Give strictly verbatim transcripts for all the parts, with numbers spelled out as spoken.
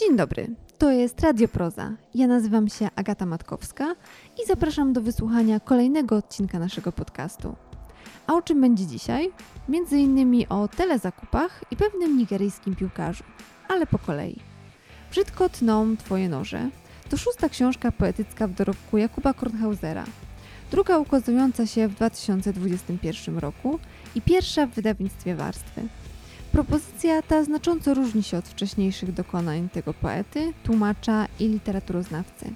Dzień dobry, to jest Radio Proza. Ja nazywam się Agata Matkowska i zapraszam do wysłuchania kolejnego odcinka naszego podcastu. A o czym będzie dzisiaj? Między innymi o telezakupach i pewnym nigeryjskim piłkarzu, ale po kolei. Brzydko tną twoje noże to szósta książka poetycka w dorobku Jakuba Kornhausera, druga ukazująca się w dwa tysiące dwudziestym pierwszym roku i pierwsza w wydawnictwie Warstwy. Propozycja ta znacząco różni się od wcześniejszych dokonań tego poety, tłumacza i literaturoznawcy.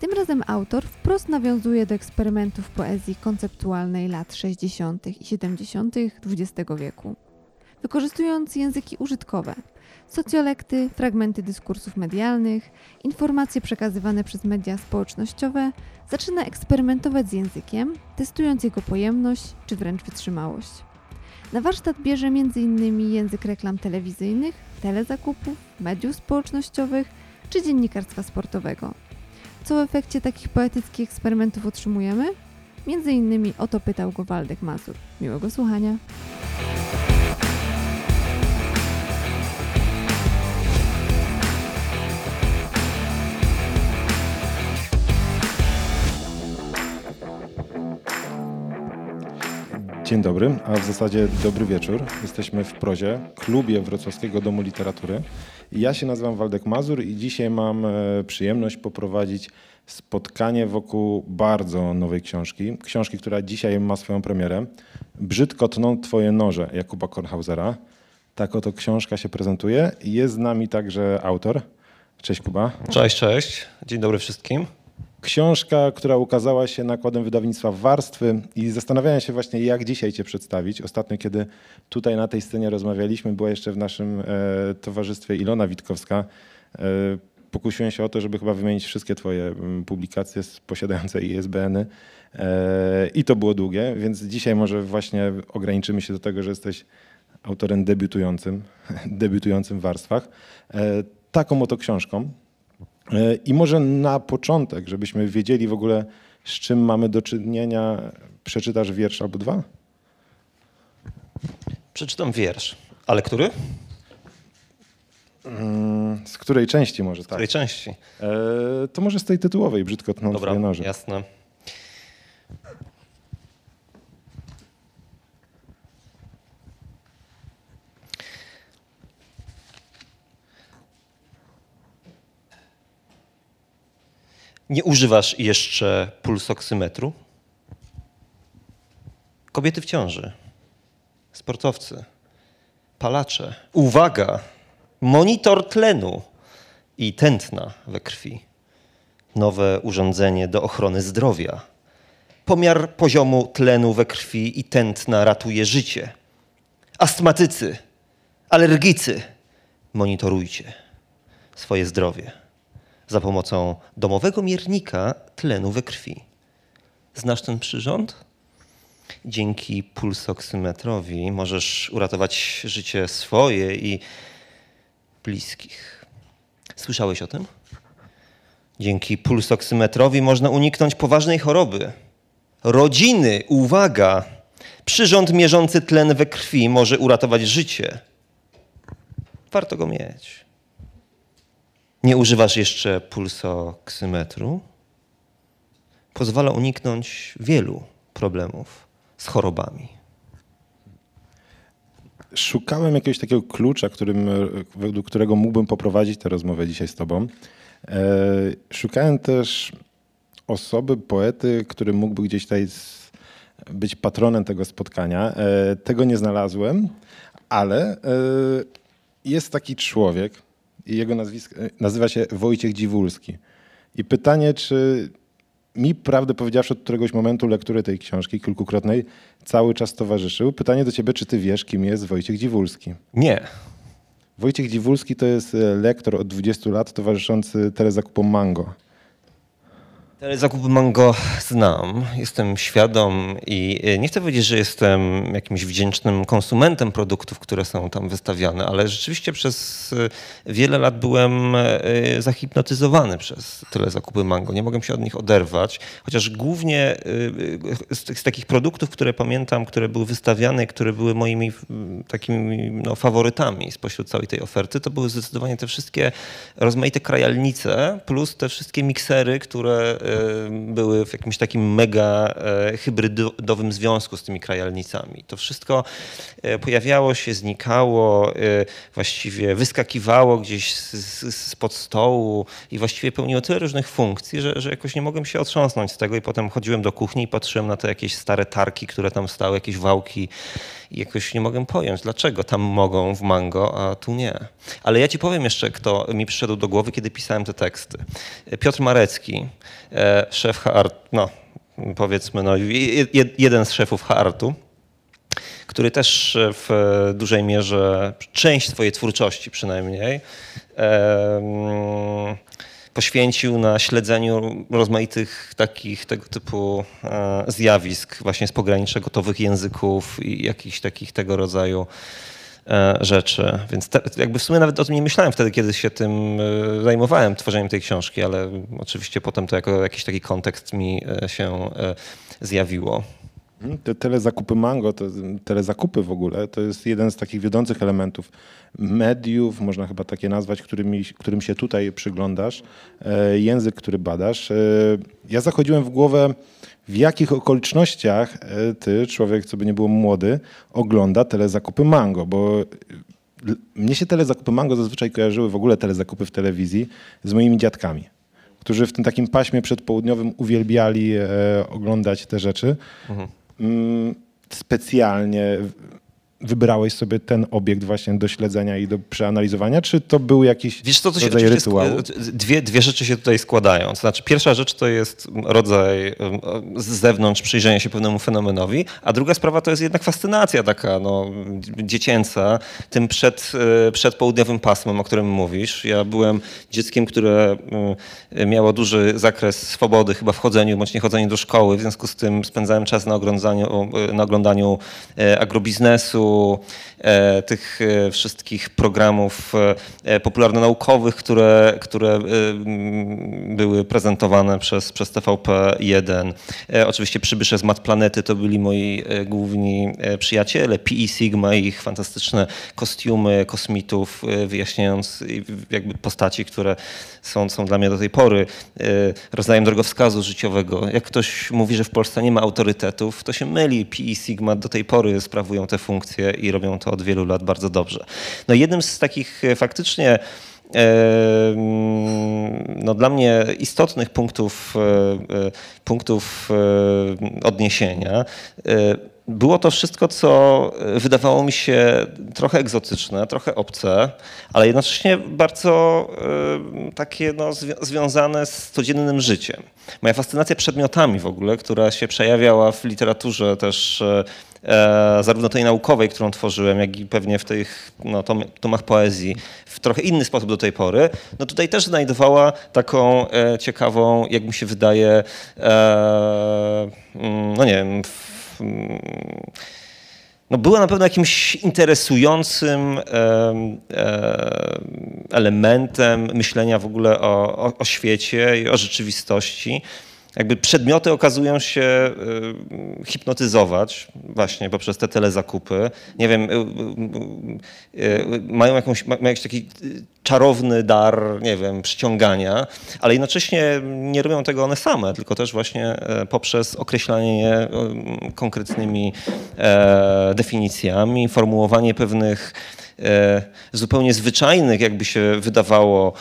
Tym razem autor wprost nawiązuje do eksperymentów poezji konceptualnej lat sześćdziesiątych i siedemdziesiątych dwudziestego wieku. Wykorzystując języki użytkowe, socjolekty, fragmenty dyskursów medialnych, informacje przekazywane przez media społecznościowe, zaczyna eksperymentować z językiem, testując jego pojemność czy wręcz wytrzymałość. Na warsztat bierze między innymi język reklam telewizyjnych, telezakupów, mediów społecznościowych czy dziennikarstwa sportowego. Co w efekcie takich poetyckich eksperymentów otrzymujemy? między innymi o to pytał go Waldek Mazur. Miłego słuchania! Dzień dobry, a w zasadzie dobry wieczór. Jesteśmy w Prozie, klubie Wrocławskiego Domu Literatury. Ja się nazywam Waldek Mazur i dzisiaj mam przyjemność poprowadzić spotkanie wokół bardzo nowej książki. Książki, która dzisiaj ma swoją premierę. Brzydko tną twoje noże Jakuba Kornhausera. Tak oto książka się prezentuje. Jest z nami także autor. Cześć Kuba. Cześć, cześć. Dzień dobry wszystkim. Książka, która ukazała się nakładem wydawnictwa Warstwy i zastanawiałem się właśnie, jak dzisiaj cię przedstawić. Ostatnio, kiedy tutaj na tej scenie rozmawialiśmy, była jeszcze w naszym e, towarzystwie Ilona Witkowska. E, pokusiłem się o to, żeby chyba wymienić wszystkie twoje publikacje posiadające I S B N-y e, i to było długie, więc dzisiaj może właśnie ograniczymy się do tego, że jesteś autorem debiutującym, debiutującym w Warstwach. E, taką oto książką. I może na początek, żebyśmy wiedzieli w ogóle, z czym mamy do czynienia, przeczytasz wiersz albo dwa? Przeczytam wiersz. Ale który? Z której części może? Z której tak? części? E, to może z tej tytułowej, brzydko tną twoje noże. Jasne. Nie używasz jeszcze pulsoksymetru? Kobiety w ciąży, sportowcy, palacze. Uwaga! Monitor tlenu i tętna we krwi. Nowe urządzenie do ochrony zdrowia. Pomiar poziomu tlenu we krwi i tętna ratuje życie. Astmatycy, alergicy, monitorujcie swoje zdrowie za pomocą domowego miernika tlenu we krwi. Znasz ten przyrząd? Dzięki pulsoksymetrowi możesz uratować życie swoje i bliskich. Słyszałeś o tym? Dzięki pulsoksymetrowi można uniknąć poważnej choroby. Rodziny, uwaga! Przyrząd mierzący tlen we krwi może uratować życie. Warto go mieć. Nie używasz jeszcze pulsoksymetru? Pozwala uniknąć wielu problemów z chorobami. Szukałem jakiegoś takiego klucza, którym, według którego mógłbym poprowadzić tę rozmowę dzisiaj z tobą. Szukałem też osoby, poety, który mógłby gdzieś tutaj być patronem tego spotkania. Tego nie znalazłem, ale jest taki człowiek, i jego nazwisko nazywa się Wojciech Dziwulski. I pytanie, czy mi, prawdę powiedziawszy, od któregoś momentu lektury tej książki kilkukrotnej cały czas towarzyszył. Pytanie do ciebie, czy ty wiesz, kim jest Wojciech Dziwulski? Nie. Wojciech Dziwulski to jest lektor od dwudziestu lat towarzyszący telezakupom Mango. Zakupy Mango znam, jestem świadom i nie chcę powiedzieć, że jestem jakimś wdzięcznym konsumentem produktów, które są tam wystawiane, ale rzeczywiście przez wiele lat byłem zahipnotyzowany przez tyle zakupy Mango. Nie mogłem się od nich oderwać, chociaż głównie z, z takich produktów, które pamiętam, które były wystawiane, które były moimi takimi no, faworytami spośród całej tej oferty, to były zdecydowanie te wszystkie rozmaite krajalnice plus te wszystkie miksery, które były w jakimś takim mega hybrydowym związku z tymi krajalnicami. To wszystko pojawiało się, znikało, właściwie wyskakiwało gdzieś spod stołu i właściwie pełniło tyle różnych funkcji, że, że jakoś nie mogłem się otrząsnąć z tego i potem chodziłem do kuchni i patrzyłem na te jakieś stare tarki, które tam stały, jakieś wałki i jakoś nie mogłem pojąć, dlaczego tam mogą w Mango, a tu nie. Ale ja ci powiem jeszcze, kto mi przyszedł do głowy, kiedy pisałem te teksty. Piotr Marecki, szef H A R T, no powiedzmy no, jeden z szefów H A R T-u, który też w dużej mierze część swojej twórczości przynajmniej um, poświęcił na śledzeniu rozmaitych takich tego typu zjawisk właśnie z pogranicza gotowych języków i jakichś takich tego rodzaju rzeczy. Więc te, jakby w sumie nawet o tym nie myślałem wtedy, kiedy się tym zajmowałem, tworzeniem tej książki, ale oczywiście potem to jako jakiś taki kontekst mi się zjawiło. Te telezakupy Mango, te telezakupy w ogóle, to jest jeden z takich wiodących elementów mediów, można chyba takie nazwać, którymi, którym się tutaj przyglądasz, język, który badasz. Ja zachodziłem w głowę, w jakich okolicznościach ty, człowiek, co by nie było młody, ogląda telezakupy Mango, bo mnie się telezakupy Mango zazwyczaj kojarzyły, w ogóle telezakupy w telewizji, z moimi dziadkami, którzy w tym takim paśmie przedpołudniowym uwielbiali oglądać te rzeczy. Mhm. Specjalnie wybrałeś sobie ten obiekt właśnie do śledzenia i do przeanalizowania, czy to był jakiś Wiesz co, to się rodzaj rytuał? Dwie, dwie rzeczy się tutaj składają. Znaczy, pierwsza rzecz to jest rodzaj z zewnątrz przyjrzenia się pewnemu fenomenowi, a druga sprawa to jest jednak fascynacja taka no, dziecięca tym przed, przedpołudniowym pasmem, o którym mówisz. Ja byłem dzieckiem, które miało duży zakres swobody chyba w chodzeniu bądź nie chodzeniu do szkoły, w związku z tym spędzałem czas na oglądaniu, na oglądaniu agrobiznesu, tych wszystkich programów popularnonaukowych, które, które były prezentowane przez, przez T V P jeden. Oczywiście Przybysze z Matplanety to byli moi główni przyjaciele, Pi i Sigma, ich fantastyczne kostiumy kosmitów, wyjaśniając jakby postaci, które są, są dla mnie do tej pory rodzajem drogowskazu życiowego. Jak ktoś mówi, że w Polsce nie ma autorytetów, to się myli. Pi i Sigma do tej pory sprawują te funkcje i robią to od wielu lat bardzo dobrze. No jednym z takich faktycznie no dla mnie istotnych punktów, punktów odniesienia było to wszystko, co wydawało mi się trochę egzotyczne, trochę obce, ale jednocześnie bardzo y, takie no, zwi- związane z codziennym życiem. Moja fascynacja przedmiotami w ogóle, która się przejawiała w literaturze też y, zarówno tej naukowej, którą tworzyłem, jak i pewnie w tych no, tom- tomach poezji w trochę inny sposób do tej pory, no tutaj też znajdowała taką y, ciekawą, jak mi się wydaje, y, no nie wiem, no była na pewno jakimś interesującym elementem myślenia w ogóle o, o, o świecie i o rzeczywistości. Jakby przedmioty okazują się hipnotyzować właśnie poprzez te telezakupy. Nie wiem, mają jakąś, mają jakiś taki czarowny dar, nie wiem, przyciągania, ale jednocześnie nie robią tego one same, tylko też właśnie poprzez określanie je konkretnymi definicjami, formułowanie pewnych zupełnie zwyczajnych, jakby się wydawało,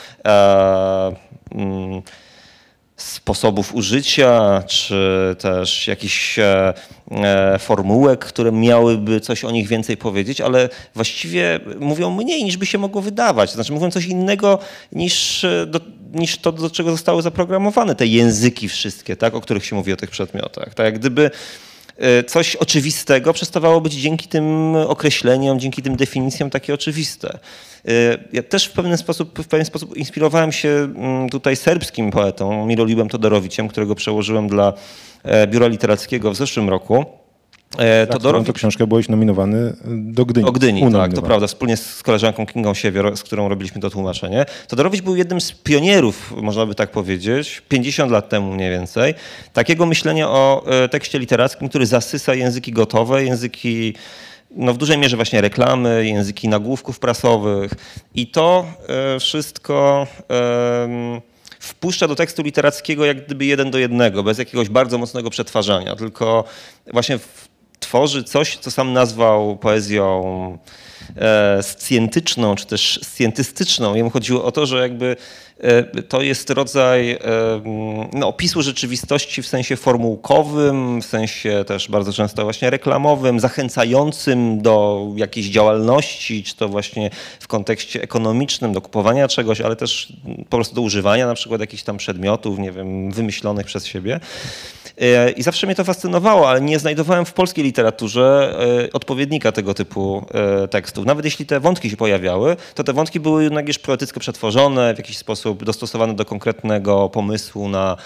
sposobów użycia, czy też jakichś e, formułek, które miałyby coś o nich więcej powiedzieć, ale właściwie mówią mniej, niż by się mogło wydawać. Znaczy mówią coś innego niż, do, niż to, do czego zostały zaprogramowane te języki wszystkie, tak, o których się mówi o tych przedmiotach. Tak jak gdyby coś oczywistego przestawało być dzięki tym określeniom, dzięki tym definicjom takie oczywiste. Ja też w pewien sposób, w pewien sposób inspirowałem się tutaj serbskim poetą Miloradem Todoroviciem, którego przełożyłem dla Biura Literackiego w zeszłym roku. Todorović... Tę książkę byłeś nominowany do Gdyni. O Gdyni, Unam, tak, to prawda, wspólnie z koleżanką Kingą Siewior, z którą robiliśmy to tłumaczenie. Todorović był jednym z pionierów, można by tak powiedzieć, pięćdziesiąt lat temu mniej więcej, takiego myślenia o tekście literackim, który zasysa języki gotowe, języki no w dużej mierze właśnie reklamy, języki nagłówków prasowych i to wszystko... Um, wpuszcza do tekstu literackiego jak gdyby jeden do jednego, bez jakiegoś bardzo mocnego przetwarzania, tylko właśnie tworzy coś, co sam nazwał poezją e, scjentyczną, czy też scjentystyczną. Jemu chodziło o to, że jakby e, to jest rodzaj e, no, opisu rzeczywistości w sensie formułkowym, w sensie też bardzo często właśnie reklamowym, zachęcającym do jakiejś działalności, czy to właśnie w kontekście ekonomicznym, do kupowania czegoś, ale też po prostu do używania na przykład jakichś tam przedmiotów, nie wiem, wymyślonych przez siebie. E, I zawsze mnie to fascynowało, ale nie znajdowałem w polskiej literaturze y, odpowiednika tego typu y, tekstów. Nawet jeśli te wątki się pojawiały, to te wątki były jednak już poetycko przetworzone, w jakiś sposób dostosowane do konkretnego pomysłu na,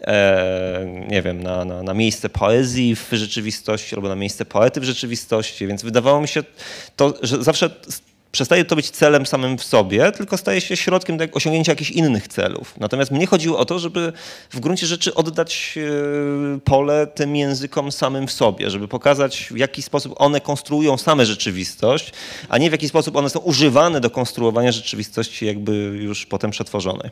e, nie wiem, na, na, na miejsce poezji w rzeczywistości albo na miejsce poety w rzeczywistości, więc wydawało mi się to, że zawsze przestaje to być celem samym w sobie, tylko staje się środkiem do osiągnięcia jakichś innych celów. Natomiast mnie chodziło o to, żeby w gruncie rzeczy oddać pole tym językom samym w sobie, żeby pokazać, w jaki sposób one konstruują same rzeczywistość, a nie w jaki sposób one są używane do konstruowania rzeczywistości jakby już potem przetworzonej.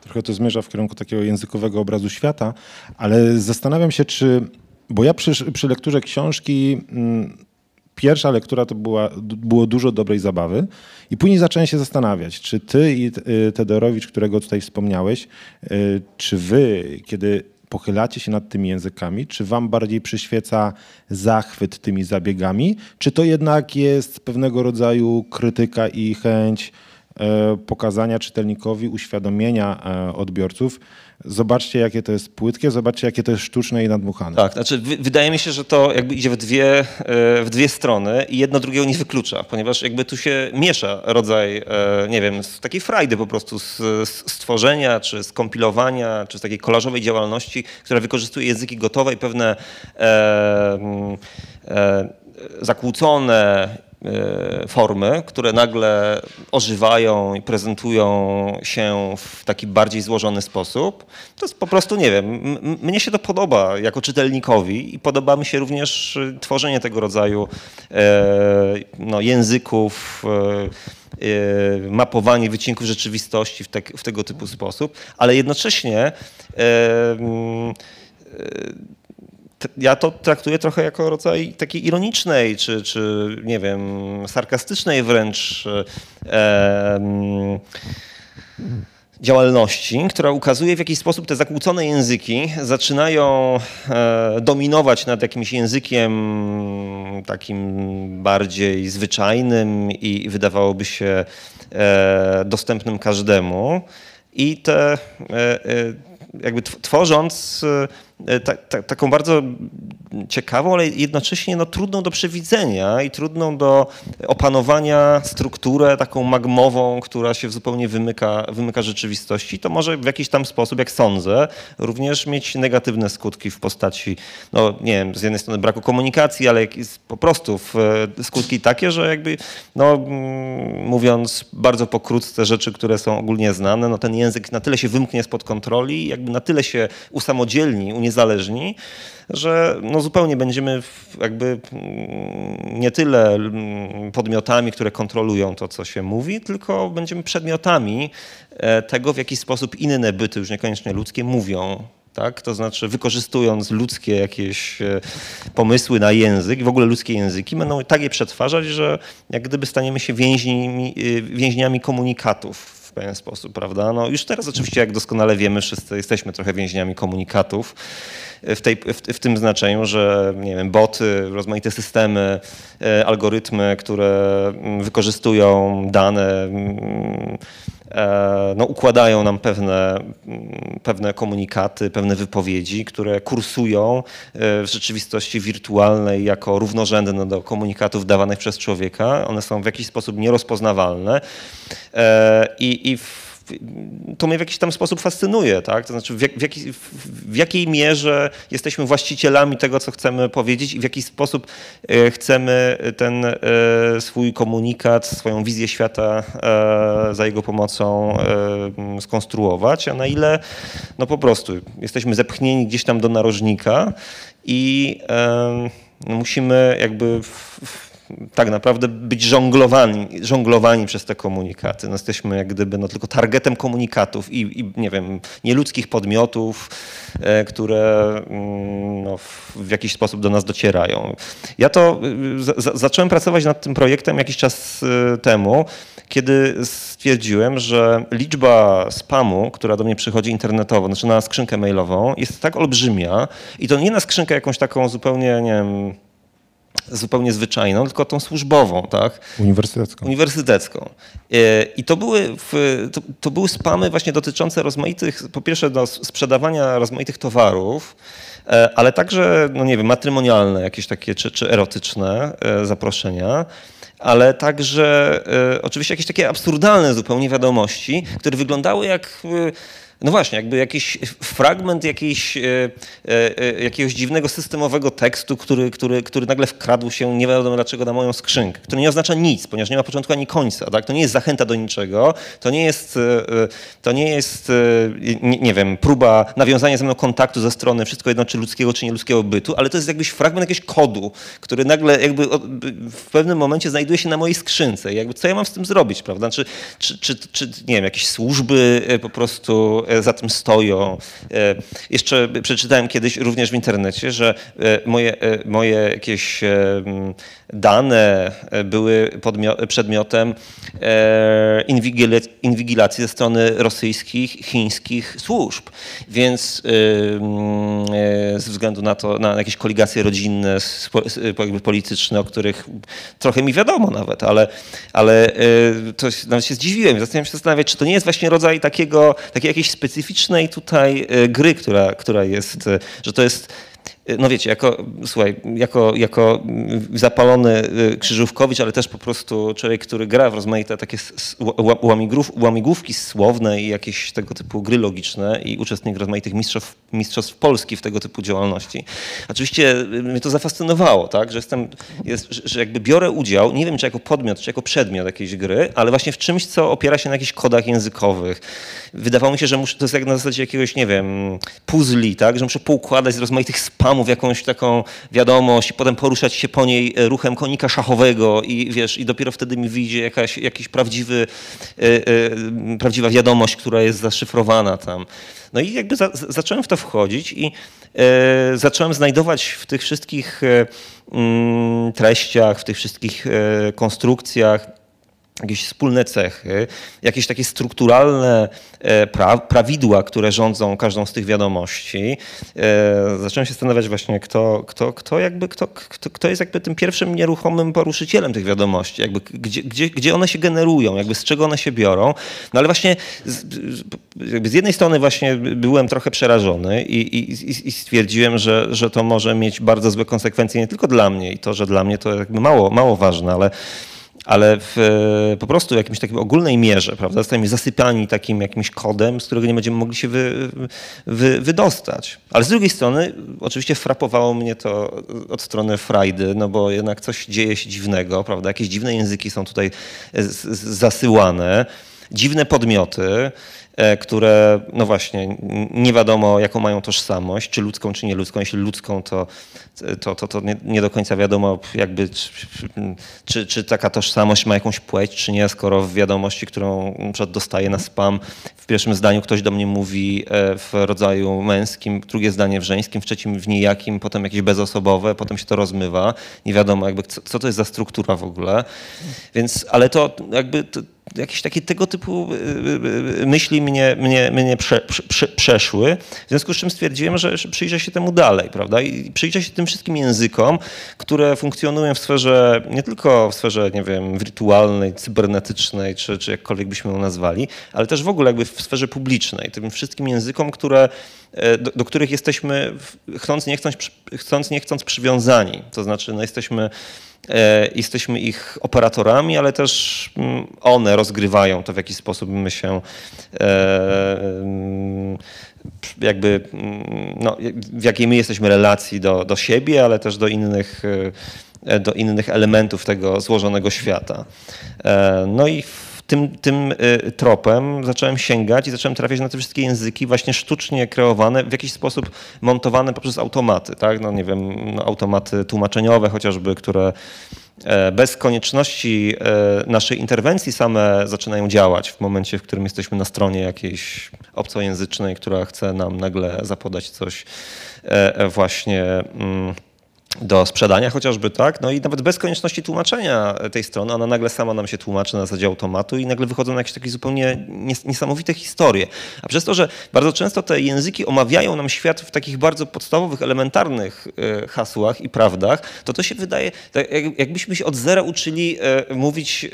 Trochę to zmierza w kierunku takiego językowego obrazu świata, ale zastanawiam się, czy... Bo ja przy, przy lekturze książki... Hmm, Pierwsza lektura to była, było dużo dobrej zabawy i później zacząłem się zastanawiać, czy ty i Todorović, którego tutaj wspomniałeś, czy wy, kiedy pochylacie się nad tymi językami, czy wam bardziej przyświeca zachwyt tymi zabiegami, czy to jednak jest pewnego rodzaju krytyka i chęć pokazania czytelnikowi, uświadomienia odbiorców. Zobaczcie, jakie to jest płytkie, zobaczcie, jakie to jest sztuczne i nadmuchane. Tak, znaczy w- wydaje mi się, że to jakby idzie w dwie, w dwie strony i jedno drugiego nie wyklucza, ponieważ jakby tu się miesza rodzaj, nie wiem, z takiej frajdy po prostu z, z stworzenia, czy z kompilowania, czy z takiej kolażowej działalności, która wykorzystuje języki gotowe i pewne e, e, zakłócone formy, które nagle ożywają i prezentują się w taki bardziej złożony sposób. To jest po prostu, nie wiem, m- mnie się to podoba jako czytelnikowi i podoba mi się również tworzenie tego rodzaju e, no, języków, e, e, mapowanie wycinków rzeczywistości w, te, w tego typu sposób, ale jednocześnie e, e, ja to traktuję trochę jako rodzaj takiej ironicznej, czy, czy nie wiem, sarkastycznej wręcz e, działalności, która ukazuje, w jaki sposób te zakłócone języki zaczynają e, dominować nad jakimś językiem takim bardziej zwyczajnym i wydawałoby się e, dostępnym każdemu. I te e, jakby tworząc ta, ta, taką bardzo ciekawą, ale jednocześnie no, trudną do przewidzenia i trudną do opanowania strukturę taką magmową, która się zupełnie wymyka, wymyka rzeczywistości, to może w jakiś tam sposób, jak sądzę, również mieć negatywne skutki w postaci, no nie wiem, z jednej strony braku komunikacji, ale po prostu w, skutki takie, że jakby, no mówiąc bardzo pokrótce rzeczy, które są ogólnie znane, no ten język na tyle się wymknie spod kontroli, jakby na tyle się usamodzielni, uniezależni, że no zupełnie będziemy jakby nie tyle podmiotami, które kontrolują to, co się mówi, tylko będziemy przedmiotami tego, w jaki sposób inne byty, już niekoniecznie ludzkie, mówią. Tak? To znaczy wykorzystując ludzkie jakieś pomysły na język, w ogóle ludzkie języki, będą tak je przetwarzać, że jak gdyby staniemy się więźniami, więźniami komunikatów. W pewien sposób, prawda? No już teraz oczywiście, jak doskonale wiemy, wszyscy jesteśmy trochę więźniami komunikatów w, tej, w, w tym znaczeniu, że nie wiem, boty, rozmaite systemy, algorytmy, które wykorzystują dane, no, układają nam pewne, pewne komunikaty, pewne wypowiedzi, które kursują w rzeczywistości wirtualnej jako równorzędne do komunikatów dawanych przez człowieka. One są w jakiś sposób nierozpoznawalne i, i w to mnie w jakiś tam sposób fascynuje, tak? To znaczy w, jak, w, jaki, w jakiej mierze jesteśmy właścicielami tego, co chcemy powiedzieć i w jaki sposób chcemy ten swój komunikat, swoją wizję świata za jego pomocą skonstruować, a na ile no po prostu jesteśmy zepchnieni gdzieś tam do narożnika i musimy jakby w, tak naprawdę być żonglowani, żonglowani przez te komunikaty. No jesteśmy jak gdyby no, tylko targetem komunikatów i, i nie wiem, nieludzkich podmiotów, e, które mm, no, w, w jakiś sposób do nas docierają. Ja to za, zacząłem pracować nad tym projektem jakiś czas temu, kiedy stwierdziłem, że liczba spamu, która do mnie przychodzi internetowo, znaczy na skrzynkę mailową, jest tak olbrzymia i to nie na skrzynkę jakąś taką zupełnie, nie wiem, zupełnie zwyczajną, tylko tą służbową, tak? Uniwersytecką. Uniwersytecką. I to były, to, to były spamy właśnie dotyczące rozmaitych, po pierwsze do sprzedawania rozmaitych towarów, ale także, no nie wiem, matrymonialne jakieś takie, czy, czy erotyczne zaproszenia, ale także oczywiście jakieś takie absurdalne zupełnie wiadomości, które wyglądały jak... No właśnie, jakby jakiś fragment jakiejś, jakiegoś dziwnego systemowego tekstu, który, który, który nagle wkradł się, nie wiadomo dlaczego, na moją skrzynkę, który nie oznacza nic, ponieważ nie ma początku ani końca. Tak? To nie jest zachęta do niczego, to nie jest, to nie jest nie, nie wiem, próba nawiązania ze mną kontaktu ze strony wszystko jedno, czy ludzkiego, czy nieludzkiego bytu, ale to jest jakbyś fragment jakiegoś kodu, który nagle jakby w pewnym momencie znajduje się na mojej skrzynce. Jakby co ja mam z tym zrobić, prawda? Czy, czy, czy, czy nie wiem, jakieś służby po prostu za tym stoją. Jeszcze przeczytałem kiedyś również w internecie, że moje, moje jakieś dane były podmiot, przedmiotem inwigilacji ze strony rosyjskich, chińskich służb. Więc ze względu na to, na jakieś koligacje rodzinne, jakby polityczne, o których trochę mi wiadomo nawet, ale, ale to nawet się zdziwiłem. Zacząłem się zastanawiać, czy to nie jest właśnie rodzaj takiego, takiej jakiejś specyficznej tutaj gry, która, która jest, że to jest, no wiecie, jako, słuchaj, jako, jako zapalony krzyżówkowicz, ale też po prostu człowiek, który gra w rozmaite takie łamigłów, łamigłówki słowne i jakieś tego typu gry logiczne i uczestnik rozmaitych mistrzostw, mistrzostw Polski w tego typu działalności. Oczywiście mnie to zafascynowało, tak, że jestem, jest, że jakby biorę udział, nie wiem czy jako podmiot, czy jako przedmiot jakiejś gry, ale właśnie w czymś, co opiera się na jakichś kodach językowych. Wydawało mi się, że muszę, to jest jak na zasadzie jakiegoś, nie wiem, puzli, tak, że muszę poukładać z rozmaitych spamów w jakąś taką wiadomość i potem poruszać się po niej ruchem konika szachowego i wiesz, i dopiero wtedy mi wyjdzie jakaś, jakiś prawdziwy, y, y, prawdziwa wiadomość, która jest zaszyfrowana tam. No i jakby za, zacząłem w to wchodzić i y, zacząłem znajdować w tych wszystkich y, y, treściach, w tych wszystkich y, konstrukcjach jakieś wspólne cechy, jakieś takie strukturalne pra- prawidła, które rządzą każdą z tych wiadomości. E, zacząłem się zastanawiać właśnie, kto, kto, kto, jakby, kto, kto, kto jest jakby tym pierwszym nieruchomym poruszycielem tych wiadomości, jakby gdzie, gdzie, gdzie one się generują, jakby z czego one się biorą. No ale właśnie z, z jednej strony właśnie byłem trochę przerażony i, i, i stwierdziłem, że, że to może mieć bardzo złe konsekwencje nie tylko dla mnie i to, że dla mnie to jakby mało, mało ważne, ale ale w, po prostu w jakimś takim ogólnej mierze, prawda, zostajemy zasypani takim jakimś kodem, z którego nie będziemy mogli się wy, wy, wydostać. Ale z drugiej strony oczywiście frapowało mnie to od strony frajdy, no bo jednak coś dzieje się dziwnego, prawda, jakieś dziwne języki są tutaj z, z, zasyłane, dziwne podmioty, które, no właśnie, nie wiadomo jaką mają tożsamość, czy ludzką, czy nieludzką. Jeśli ludzką, to, to, to, to nie, nie do końca wiadomo, jakby, czy, czy, czy taka tożsamość ma jakąś płeć, czy nie, skoro w wiadomości, którą na przykład dostaję na spam, w pierwszym zdaniu ktoś do mnie mówi w rodzaju męskim, drugie zdanie w żeńskim, w trzecim w nijakim, potem jakieś bezosobowe, potem się to rozmywa. Nie wiadomo, jakby co, co to jest za struktura w ogóle. Więc, ale to jakby... To, jakieś takie tego typu myśli mnie, mnie, mnie prze, prze, przeszły, w związku z czym stwierdziłem, że przyjrzę się temu dalej, prawda? I przyjrzę się tym wszystkim językom, które funkcjonują w sferze, nie tylko w sferze, nie wiem, wirtualnej, cybernetycznej, czy, czy jakkolwiek byśmy ją nazwali, ale też w ogóle jakby w sferze publicznej, tym wszystkim językom, które, do, do których jesteśmy chcąc nie chcąc, chcąc nie chcąc przywiązani, to znaczy no, jesteśmy Jesteśmy ich operatorami, ale też one rozgrywają to, w jaki sposób my się jakby, no, w jakiej my jesteśmy relacji do, do siebie, ale też do innych, do innych elementów tego złożonego świata. No i Tym, tym tropem zacząłem sięgać i zacząłem trafiać na te wszystkie języki właśnie sztucznie kreowane, w jakiś sposób montowane poprzez automaty, tak? No nie wiem, no automaty tłumaczeniowe chociażby, które bez konieczności naszej interwencji same zaczynają działać w momencie, w którym jesteśmy na stronie jakiejś obcojęzycznej, która chce nam nagle zapodać coś właśnie do sprzedania chociażby, tak? No i nawet bez konieczności tłumaczenia tej strony, ona nagle sama nam się tłumaczy na zasadzie automatu i nagle wychodzą na jakieś takie zupełnie niesamowite historie. A przez to, że bardzo często te języki omawiają nam świat w takich bardzo podstawowych, elementarnych hasłach i prawdach, to to się wydaje, jakbyśmy się od zera uczyli mówić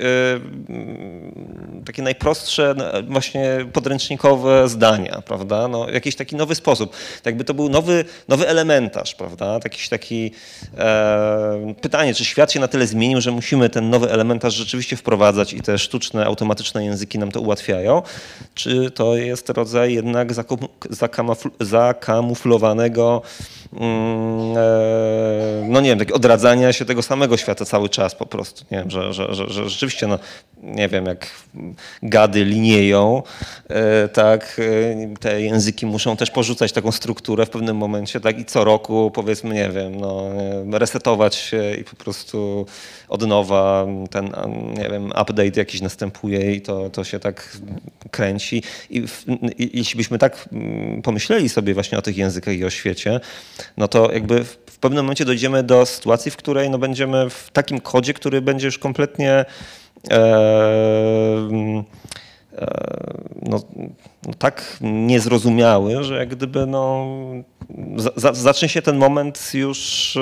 takie najprostsze właśnie podręcznikowe zdania, prawda? No, jakiś taki nowy sposób. Tak jakby to był nowy, nowy elementarz, prawda? Jakiś taki pytanie, czy świat się na tyle zmienił, że musimy ten nowy elementarz rzeczywiście wprowadzać i te sztuczne, automatyczne języki nam to ułatwiają, czy to jest rodzaj jednak zakamuflowanego, no nie wiem, takiego odradzania się tego samego świata cały czas po prostu, nie wiem, że, że, że, że rzeczywiście, no nie wiem, jak gady linieją, tak, te języki muszą też porzucać taką strukturę w pewnym momencie, tak, i co roku powiedzmy, nie wiem, no resetować się i po prostu od nowa ten, nie wiem, update jakiś następuje i to, to się tak kręci. I, w, i jeśli byśmy tak pomyśleli sobie właśnie o tych językach i o świecie, no to jakby w, w pewnym momencie dojdziemy do sytuacji, w której no będziemy w takim kodzie, który będzie już kompletnie e, e, no, no tak niezrozumiały, że jak gdyby no zacznie się ten moment już,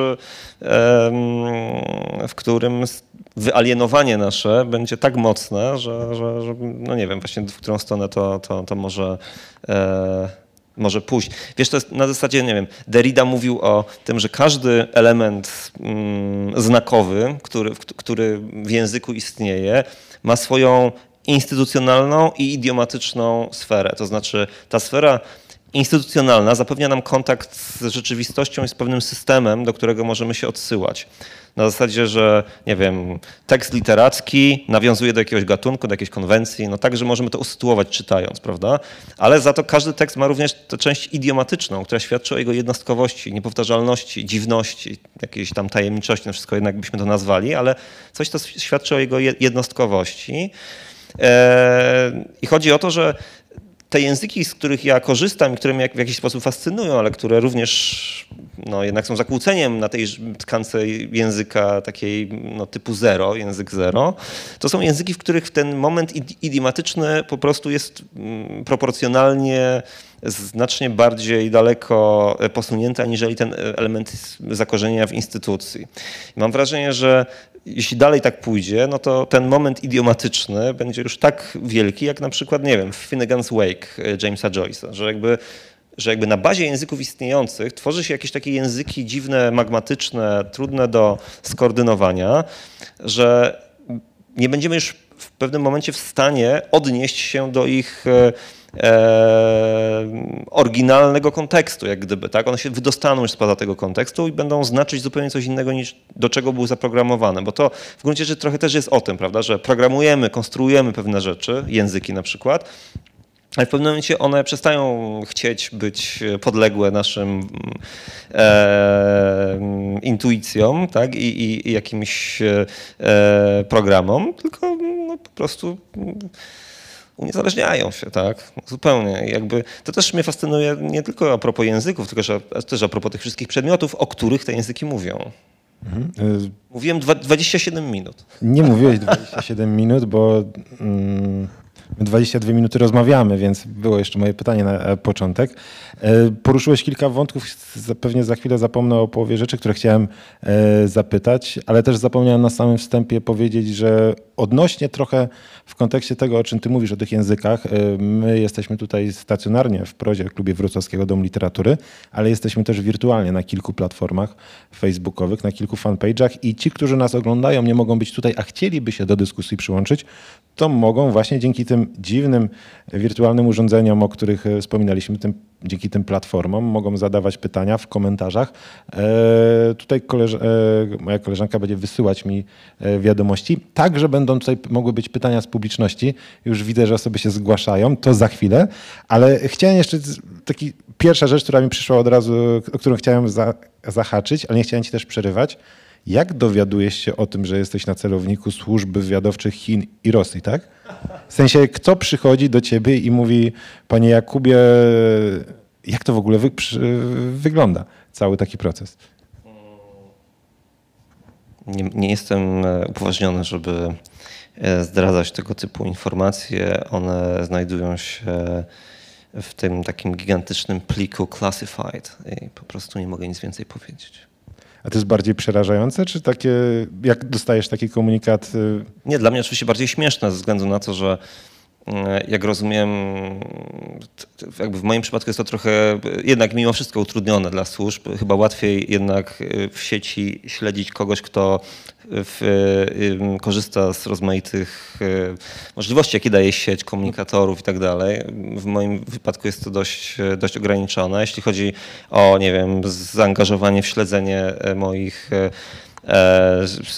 w którym wyalienowanie nasze będzie tak mocne, że, że, że no nie wiem właśnie, w którą stronę to, to, to może, może pójść. Wiesz, to jest na zasadzie, nie wiem, Derrida mówił o tym, że każdy element znakowy, który, który w języku istnieje, ma swoją instytucjonalną i idiomatyczną sferę. To znaczy ta sfera instytucjonalna zapewnia nam kontakt z rzeczywistością i z pewnym systemem, do którego możemy się odsyłać. Na zasadzie, że nie wiem, tekst literacki nawiązuje do jakiegoś gatunku, do jakiejś konwencji, no tak, że możemy to usytuować czytając, prawda? Ale za to każdy tekst ma również tę część idiomatyczną, która świadczy o jego jednostkowości, niepowtarzalności, dziwności, jakiejś tam tajemniczości, no wszystko jednak byśmy to nazwali, ale coś, co świadczy o jego jednostkowości. I chodzi o to, że te języki, z których ja korzystam i które mnie w jakiś sposób fascynują, ale które również no, jednak są zakłóceniem na tej tkance języka takiej no, typu zero, język zero, to są języki, w których ten moment idiomatyczny po prostu jest proporcjonalnie znacznie bardziej daleko posunięty, aniżeli ten element zakorzenienia w instytucji. I mam wrażenie, że jeśli dalej tak pójdzie, no to ten moment idiomatyczny będzie już tak wielki, jak na przykład, nie wiem, w Finnegan's Wake Jamesa Joyce'a, że jakby, że jakby na bazie języków istniejących tworzy się jakieś takie języki dziwne, magmatyczne, trudne do skoordynowania, że nie będziemy już w pewnym momencie w stanie odnieść się do ich E, oryginalnego kontekstu, jak gdyby, tak? One się wydostaną już spoza tego kontekstu i będą znaczyć zupełnie coś innego, niż do czego były zaprogramowane, bo to w gruncie rzeczy trochę też jest o tym, prawda, że programujemy, konstruujemy pewne rzeczy, języki na przykład, ale w pewnym momencie one przestają chcieć być podległe naszym e, intuicjom, tak? I, i, i jakimś e, programom, tylko no, po prostu uniezależniają się, tak? Zupełnie. Jakby to też mnie fascynuje nie tylko a propos języków, tylko że, też a propos tych wszystkich przedmiotów, o których te języki mówią. Mhm. Mówiłem dwadzieścia siedem minut. Nie mówiłeś dwadzieścia siedem minut, bo mm, dwadzieścia dwie minuty rozmawiamy, więc było jeszcze moje pytanie na początek. Poruszyłeś kilka wątków, pewnie za chwilę zapomnę o połowie rzeczy, które chciałem zapytać, ale też zapomniałem na samym wstępie powiedzieć, że odnośnie trochę w kontekście tego, o czym ty mówisz, o tych językach, my jesteśmy tutaj stacjonarnie w Prozie, klubie Wrocławskiego Domu Literatury, ale jesteśmy też wirtualnie na kilku platformach facebookowych, na kilku fanpage'ach i ci, którzy nas oglądają, nie mogą być tutaj, a chcieliby się do dyskusji przyłączyć, to mogą właśnie dzięki tym dziwnym wirtualnym urządzeniom, o których wspominaliśmy, tym, dzięki tym platformom mogą zadawać pytania w komentarzach. E, tutaj koleż- e, moja koleżanka będzie wysyłać mi wiadomości, także będą tutaj mogły być pytania z publiczności. Już widzę, że osoby się zgłaszają, to za chwilę, ale chciałem jeszcze taki, pierwsza rzecz, która mi przyszła od razu, o którą chciałem za, zahaczyć, ale nie chciałem ci też przerywać. Jak dowiadujesz się o tym, że jesteś na celowniku służb wywiadowczych Chin i Rosji, tak? W sensie, kto przychodzi do ciebie i mówi, panie Jakubie, jak to w ogóle wy, przy, wygląda cały taki proces? Nie, nie jestem upoważniony, żeby zdradzać tego typu informacje. One znajdują się w tym takim gigantycznym pliku classified i po prostu nie mogę nic więcej powiedzieć. A to jest bardziej przerażające, czy takie, jak dostajesz taki komunikat? Nie, dla mnie oczywiście bardziej śmieszne ze względu na to, że jak rozumiem, jakby w moim przypadku jest to trochę jednak mimo wszystko utrudnione dla służb. Chyba łatwiej jednak w sieci śledzić kogoś, kto w, korzysta z rozmaitych możliwości, jakie daje sieć, komunikatorów i tak dalej. W moim wypadku jest to dość, dość ograniczone. Jeśli chodzi o, nie wiem, zaangażowanie w śledzenie moich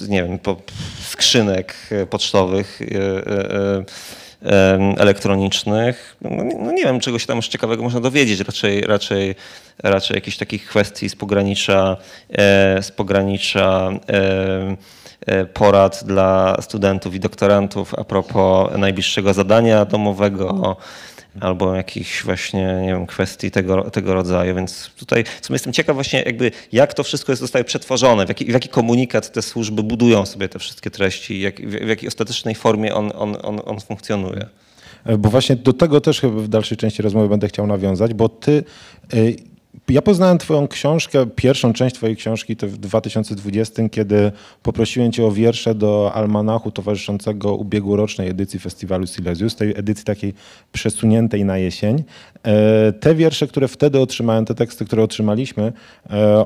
nie wiem, skrzynek pocztowych, elektronicznych. No nie wiem, czego się tam już ciekawego można dowiedzieć. Raczej, raczej, raczej jakichś takich kwestii z pogranicza, z pogranicza porad dla studentów i doktorantów a propos najbliższego zadania domowego albo jakichś właśnie, nie wiem, kwestii tego, tego rodzaju. Więc tutaj co jestem ciekaw właśnie jakby, jak to wszystko jest, zostaje przetworzone, w jaki, w jaki komunikat te służby budują sobie te wszystkie treści, jak, w, w jakiej ostatecznej formie on, on, on, on funkcjonuje. Bo właśnie do tego też chyba w dalszej części rozmowy będę chciał nawiązać, bo ty... Yy... Ja poznałem twoją książkę, pierwszą część twojej książki to w dwa tysiące dwudziestym, kiedy poprosiłem cię o wiersze do almanachu towarzyszącego ubiegłorocznej edycji Festiwalu Silesius, tej edycji takiej przesuniętej na jesień. Te wiersze, które wtedy otrzymałem, te teksty, które otrzymaliśmy,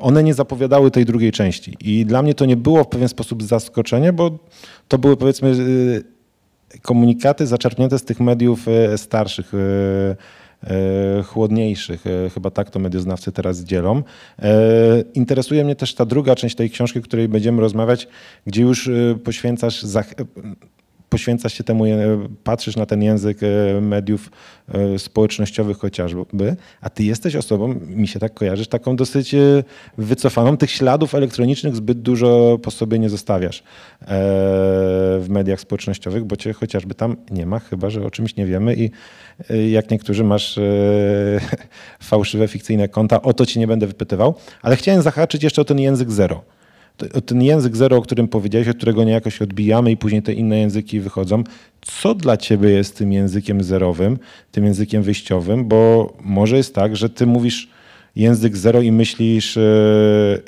one nie zapowiadały tej drugiej części. I dla mnie to nie było w pewien sposób zaskoczenie, bo to były, powiedzmy, komunikaty zaczerpnięte z tych mediów starszych, chłodniejszych, chyba tak to medioznawcy teraz dzielą. Interesuje mnie też ta druga część tej książki, o której będziemy rozmawiać, gdzie już poświęcasz, poświęcasz się temu, patrzysz na ten język mediów społecznościowych chociażby, a ty jesteś osobą, mi się tak kojarzysz, taką dosyć wycofaną, tych śladów elektronicznych zbyt dużo po sobie nie zostawiasz w mediach społecznościowych, bo cię chociażby tam nie ma, chyba że o czymś nie wiemy i jak niektórzy masz fałszywe, fikcyjne konta, o to cię nie będę wypytywał, ale chciałem zahaczyć jeszcze o ten język zero. Ten język zero, o którym powiedziałeś, od którego niejako się odbijamy i później te inne języki wychodzą. Co dla ciebie jest tym językiem zerowym, tym językiem wyjściowym? Bo może jest tak, że ty mówisz język zero i myślisz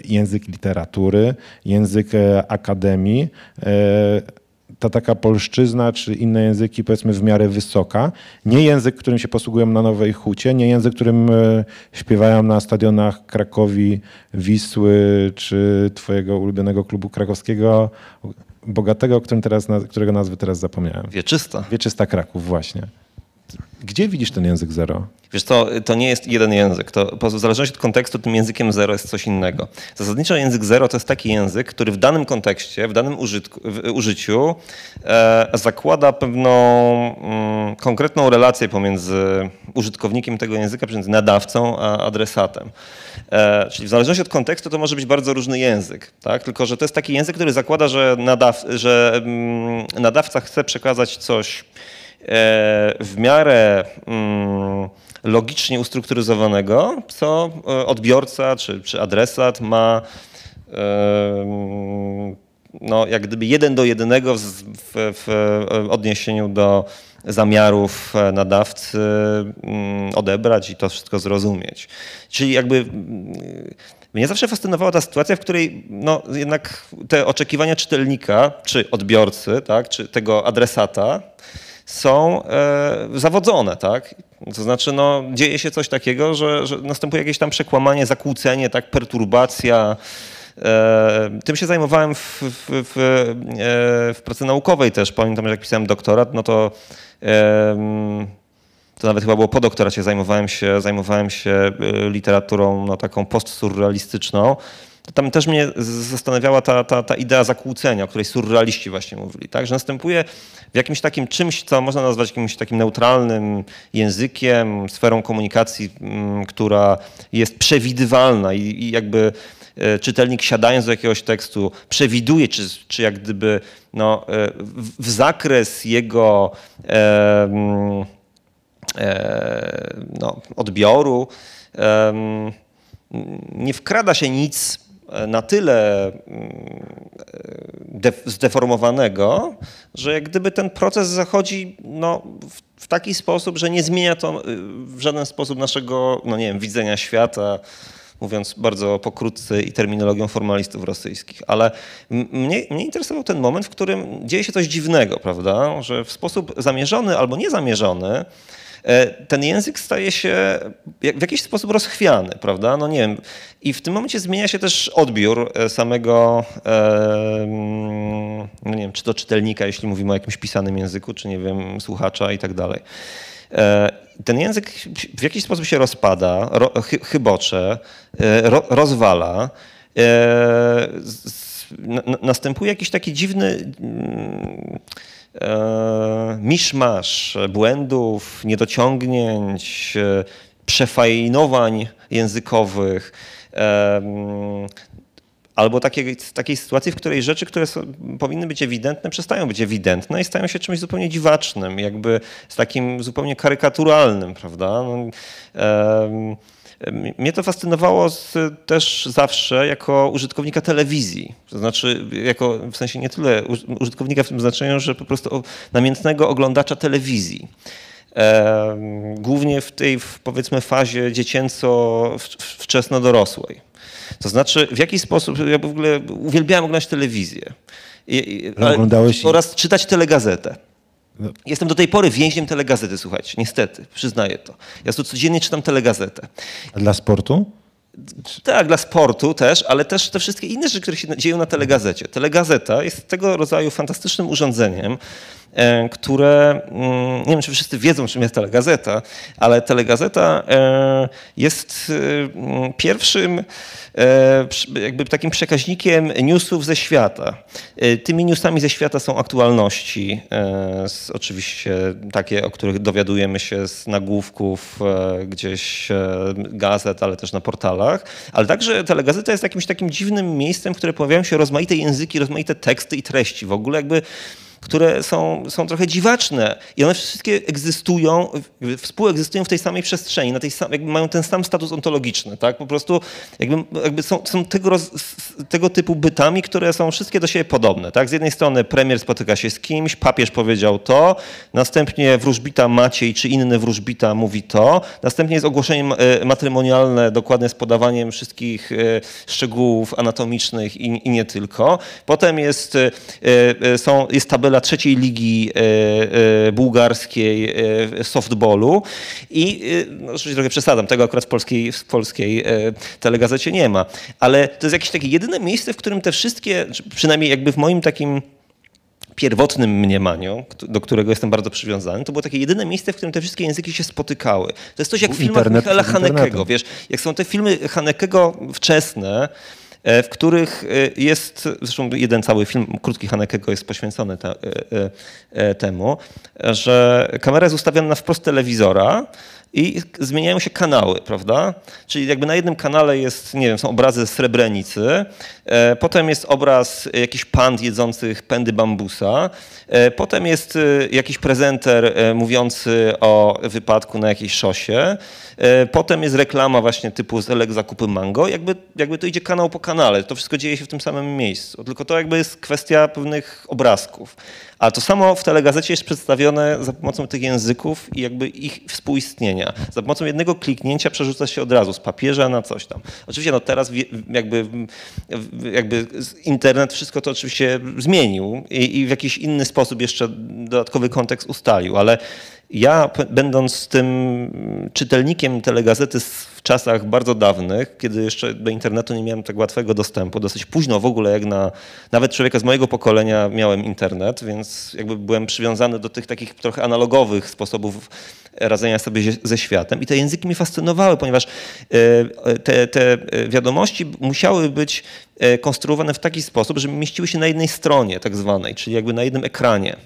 język literatury, język akademii, ta taka polszczyzna czy inne języki, powiedzmy, w miarę wysoka. Nie język, którym się posługują na Nowej Hucie, nie język, którym śpiewają na stadionach Krakowi, Wisły czy twojego ulubionego klubu krakowskiego, bogatego, którym teraz, którego nazwy teraz zapomniałem. Wieczysta. Wieczysta Kraków, właśnie. Gdzie widzisz ten język zero? Wiesz co, to nie jest jeden język. To, w zależności od kontekstu tym językiem zero jest coś innego. Zasadniczo język zero to jest taki język, który w danym kontekście, w danym użytku, w użyciu e, zakłada pewną mm, konkretną relację pomiędzy użytkownikiem tego języka, pomiędzy nadawcą a adresatem. E, czyli w zależności od kontekstu to może być bardzo różny język. Tak? Tylko że to jest taki język, który zakłada, że, nadaw, że mm, nadawca chce przekazać coś w miarę logicznie ustrukturyzowanego, co odbiorca czy, czy adresat ma no, jak gdyby jeden do jednego w, w odniesieniu do zamiarów nadawcy odebrać i to wszystko zrozumieć. Czyli jakby mnie zawsze fascynowała ta sytuacja, w której no, jednak te oczekiwania czytelnika, czy odbiorcy, tak, czy tego adresata są e, zawodzone, tak? To znaczy no, dzieje się coś takiego, że, że następuje jakieś tam przekłamanie, zakłócenie, tak, perturbacja. E, tym się zajmowałem w, w, w, w pracy naukowej też. Pamiętam, że jak pisałem doktorat, no to, e, to nawet chyba było po doktoracie, zajmowałem się, zajmowałem się literaturą no, taką postsurrealistyczną. Tam też mnie zastanawiała ta, ta, ta idea zakłócenia, o której surrealiści właśnie mówili, tak? Że następuje w jakimś takim czymś, co można nazwać jakimś takim neutralnym językiem, sferą komunikacji, która jest przewidywalna i, i jakby czytelnik siadając do jakiegoś tekstu przewiduje, czy, czy jak gdyby no, w, w zakres jego e, e, no, odbioru e, nie wkrada się nic na tyle zdeformowanego, że jak gdyby ten proces zachodzi no, w taki sposób, że nie zmienia to w żaden sposób naszego, no nie wiem, widzenia świata, mówiąc bardzo pokrótce i terminologią formalistów rosyjskich. Ale mnie, mnie interesował ten moment, w którym dzieje się coś dziwnego, prawda? Że w sposób zamierzony albo niezamierzony ten język staje się w jakiś sposób rozchwiany, prawda? No nie wiem. I w tym momencie zmienia się też odbiór samego, no nie wiem, czy to czytelnika, jeśli mówimy o jakimś pisanym języku, czy nie wiem, słuchacza i tak dalej. Ten język w jakiś sposób się rozpada, ro, chybocze, ro, rozwala. Następuje jakiś taki dziwny E, miszmasz błędów, niedociągnięć, e, przefajnowań językowych e, albo takiej, takiej sytuacji, w której rzeczy, które są, powinny być ewidentne, przestają być ewidentne i stają się czymś zupełnie dziwacznym, jakby z takim zupełnie karykaturalnym, prawda? No, e, mnie to fascynowało z, też zawsze jako użytkownika telewizji. To znaczy, jako, w sensie nie tyle użytkownika w tym znaczeniu, że po prostu namiętnego oglądacza telewizji. E, głównie w tej, w powiedzmy, fazie dziecięco-wczesno-dorosłej. To znaczy, w jaki sposób, ja w ogóle uwielbiałem oglądać telewizję. I, ale, oglądałeś oraz i... czytać telegazetę. Jestem do tej pory więźniem telegazety, słuchajcie, niestety, przyznaję to. Ja tu codziennie czytam telegazetę. A dla sportu? Tak, dla sportu też, ale też te wszystkie inne rzeczy, które się dzieją na telegazecie. Telegazeta jest tego rodzaju fantastycznym urządzeniem, które, nie wiem, czy wszyscy wiedzą, czym jest telegazeta, ale telegazeta jest pierwszym jakby takim przekaźnikiem newsów ze świata. Tymi newsami ze świata są aktualności, oczywiście takie, o których dowiadujemy się z nagłówków gdzieś gazet, ale też na portalach, ale także telegazeta jest jakimś takim dziwnym miejscem, w którym pojawiają się rozmaite języki, rozmaite teksty i treści. W ogóle jakby które są, są trochę dziwaczne i one wszystkie egzystują, współegzystują w tej samej przestrzeni, na tej sam, jakby mają ten sam status ontologiczny, tak? Po prostu jakby, jakby są, są tego, roz, tego typu bytami, które są wszystkie do siebie podobne, tak? Z jednej strony premier spotyka się z kimś, papież powiedział to, następnie wróżbita Maciej czy inny wróżbita mówi to, następnie jest ogłoszenie matrymonialne dokładne z podawaniem wszystkich szczegółów anatomicznych i, i nie tylko. Potem jest, są, jest tabela trzeciej ligi bułgarskiej softballu i no, oczywiście trochę przesadzam, tego akurat w polskiej, w polskiej telegazecie nie ma, ale to jest jakieś takie jedyne miejsce, w którym te wszystkie, przynajmniej jakby w moim takim pierwotnym mniemaniu, do którego jestem bardzo przywiązany, to było takie jedyne miejsce, w którym te wszystkie języki się spotykały. To jest coś jak w filmach Internet, Michaela Hanekego, wiesz, jak są te filmy Hanekego wczesne, w których jest, zresztą jeden cały film krótki Hanekego jest poświęcony te, temu, że kamera jest ustawiona wprost telewizora i zmieniają się kanały, prawda? Czyli jakby na jednym kanale jest, nie wiem, są obrazy z Srebrenicy, e, potem jest obraz jakichś pand jedzących pędy bambusa, e, potem jest e, jakiś prezenter e, mówiący o wypadku na jakiejś szosie, e, potem jest reklama właśnie typu z Elek zakupy Mango, jakby, jakby to idzie kanał po kanale, to wszystko dzieje się w tym samym miejscu, tylko to jakby jest kwestia pewnych obrazków. A to samo w telegazecie jest przedstawione za pomocą tych języków i jakby ich współistnienia. Za pomocą jednego kliknięcia przerzuca się od razu z papieża na coś tam. Oczywiście no teraz jakby, jakby internet wszystko to oczywiście zmienił i, i w jakiś inny sposób jeszcze dodatkowy kontekst ustalił, ale ja będąc tym czytelnikiem telegazety w czasach bardzo dawnych, kiedy jeszcze do internetu nie miałem tak łatwego dostępu, dosyć późno w ogóle jak na nawet człowieka z mojego pokolenia miałem internet, więc jakby byłem przywiązany do tych takich trochę analogowych sposobów radzenia sobie ze światem i te języki mnie fascynowały, ponieważ te, te wiadomości musiały być konstruowane w taki sposób, że mieściły się na jednej stronie tak zwanej, czyli jakby na jednym ekranie.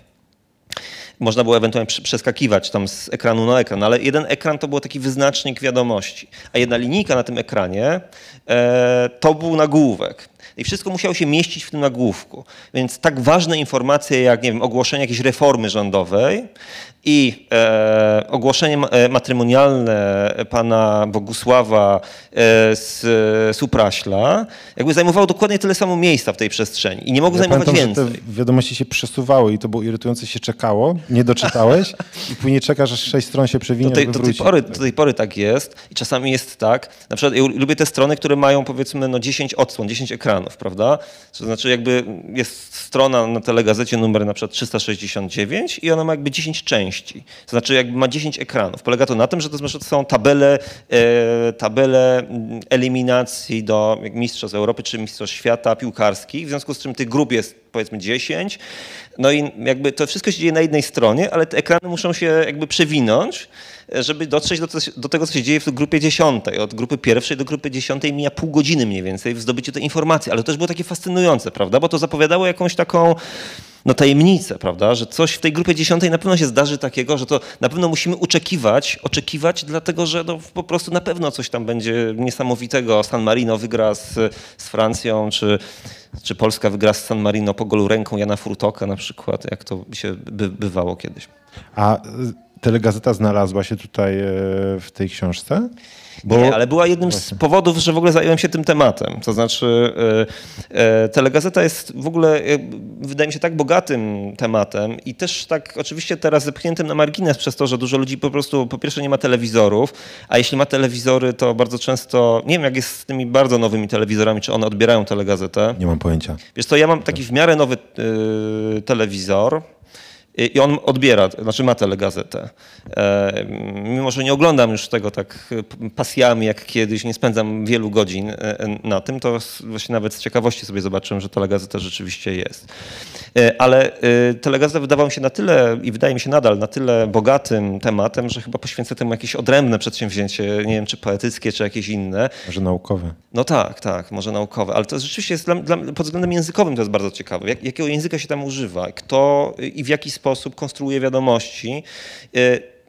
Można było ewentualnie przeskakiwać tam z ekranu na ekran, ale jeden ekran to był taki wyznacznik wiadomości, a jedna linijka na tym ekranie e, to był nagłówek. I wszystko musiało się mieścić w tym nagłówku. Więc tak ważne informacje jak, nie wiem, ogłoszenie jakiejś reformy rządowej i e, ogłoszenie matrymonialne pana Bogusława e, z, z Upraśla jakby zajmowało dokładnie tyle samo miejsca w tej przestrzeni i nie mogło ja zajmować pamiętam, więcej. Że te wiadomości się przesuwały i to było irytujące, się czekało, nie doczytałeś i później czekasz, aż sześć stron się przewinie, do tej, do tej pory, do tej pory tak jest i czasami jest tak, na przykład ja lubię te strony, które mają powiedzmy no dziesięć odsłon, dziesięć ekranów, prawda? To znaczy jakby jest strona na telegazecie numer na przykład trzysta sześćdziesiąt dziewięć i ona ma jakby dziesięć części. To znaczy jakby ma dziesięć ekranów. Polega to na tym, że to są tabele, e, tabele eliminacji do mistrzostw Europy czy mistrzostw świata piłkarskich, w związku z czym tych grup jest powiedzmy dziesięć. No i jakby to wszystko się dzieje na jednej stronie, ale te ekrany muszą się jakby przewinąć, żeby dotrzeć do, do tego, co się dzieje w grupie dziesiątej. Od grupy pierwszej do grupy dziesiątej mija pół godziny mniej więcej w zdobyciu tej informacji. Ale to też było takie fascynujące, prawda? Bo to zapowiadało jakąś taką no, tajemnicę, prawda? Że coś w tej grupie dziesiątej na pewno się zdarzy takiego, że to na pewno musimy oczekiwać, oczekiwać dlatego, że no, po prostu na pewno coś tam będzie niesamowitego. San Marino wygra z, z Francją, czy... Czy Polska wygra z San Marino po golu ręką Jana Furtoka na przykład, jak to się by, bywało kiedyś. A telegazeta znalazła się tutaj w tej książce? Bo... Nie, ale była jednym z powodów, że w ogóle zająłem się tym tematem. To znaczy e, telegazeta jest w ogóle, e, wydaje mi się, tak bogatym tematem i też tak oczywiście teraz zepchniętym na margines przez to, że dużo ludzi po prostu, po pierwsze nie ma telewizorów, a jeśli ma telewizory, to bardzo często, nie wiem jak jest z tymi bardzo nowymi telewizorami, czy one odbierają telegazetę. Nie mam pojęcia. Wiesz co, ja mam taki w miarę nowy y, telewizor. I on odbiera, znaczy ma telegazetę. E, mimo, że nie oglądam już tego tak pasjami jak kiedyś, nie spędzam wielu godzin na tym, to właśnie nawet z ciekawości sobie zobaczyłem, że telegazeta rzeczywiście jest. E, ale e, telegazeta wydawała mi się na tyle i wydaje mi się nadal na tyle bogatym tematem, że chyba poświęcę temu jakieś odrębne przedsięwzięcie, nie wiem czy poetyckie, czy jakieś inne. Może naukowe. No tak, tak, może naukowe, ale to rzeczywiście jest dla, dla, pod względem językowym to jest bardzo ciekawe. Jak, jakiego języka się tam używa, kto i w jaki sposób sposób konstruuje wiadomości.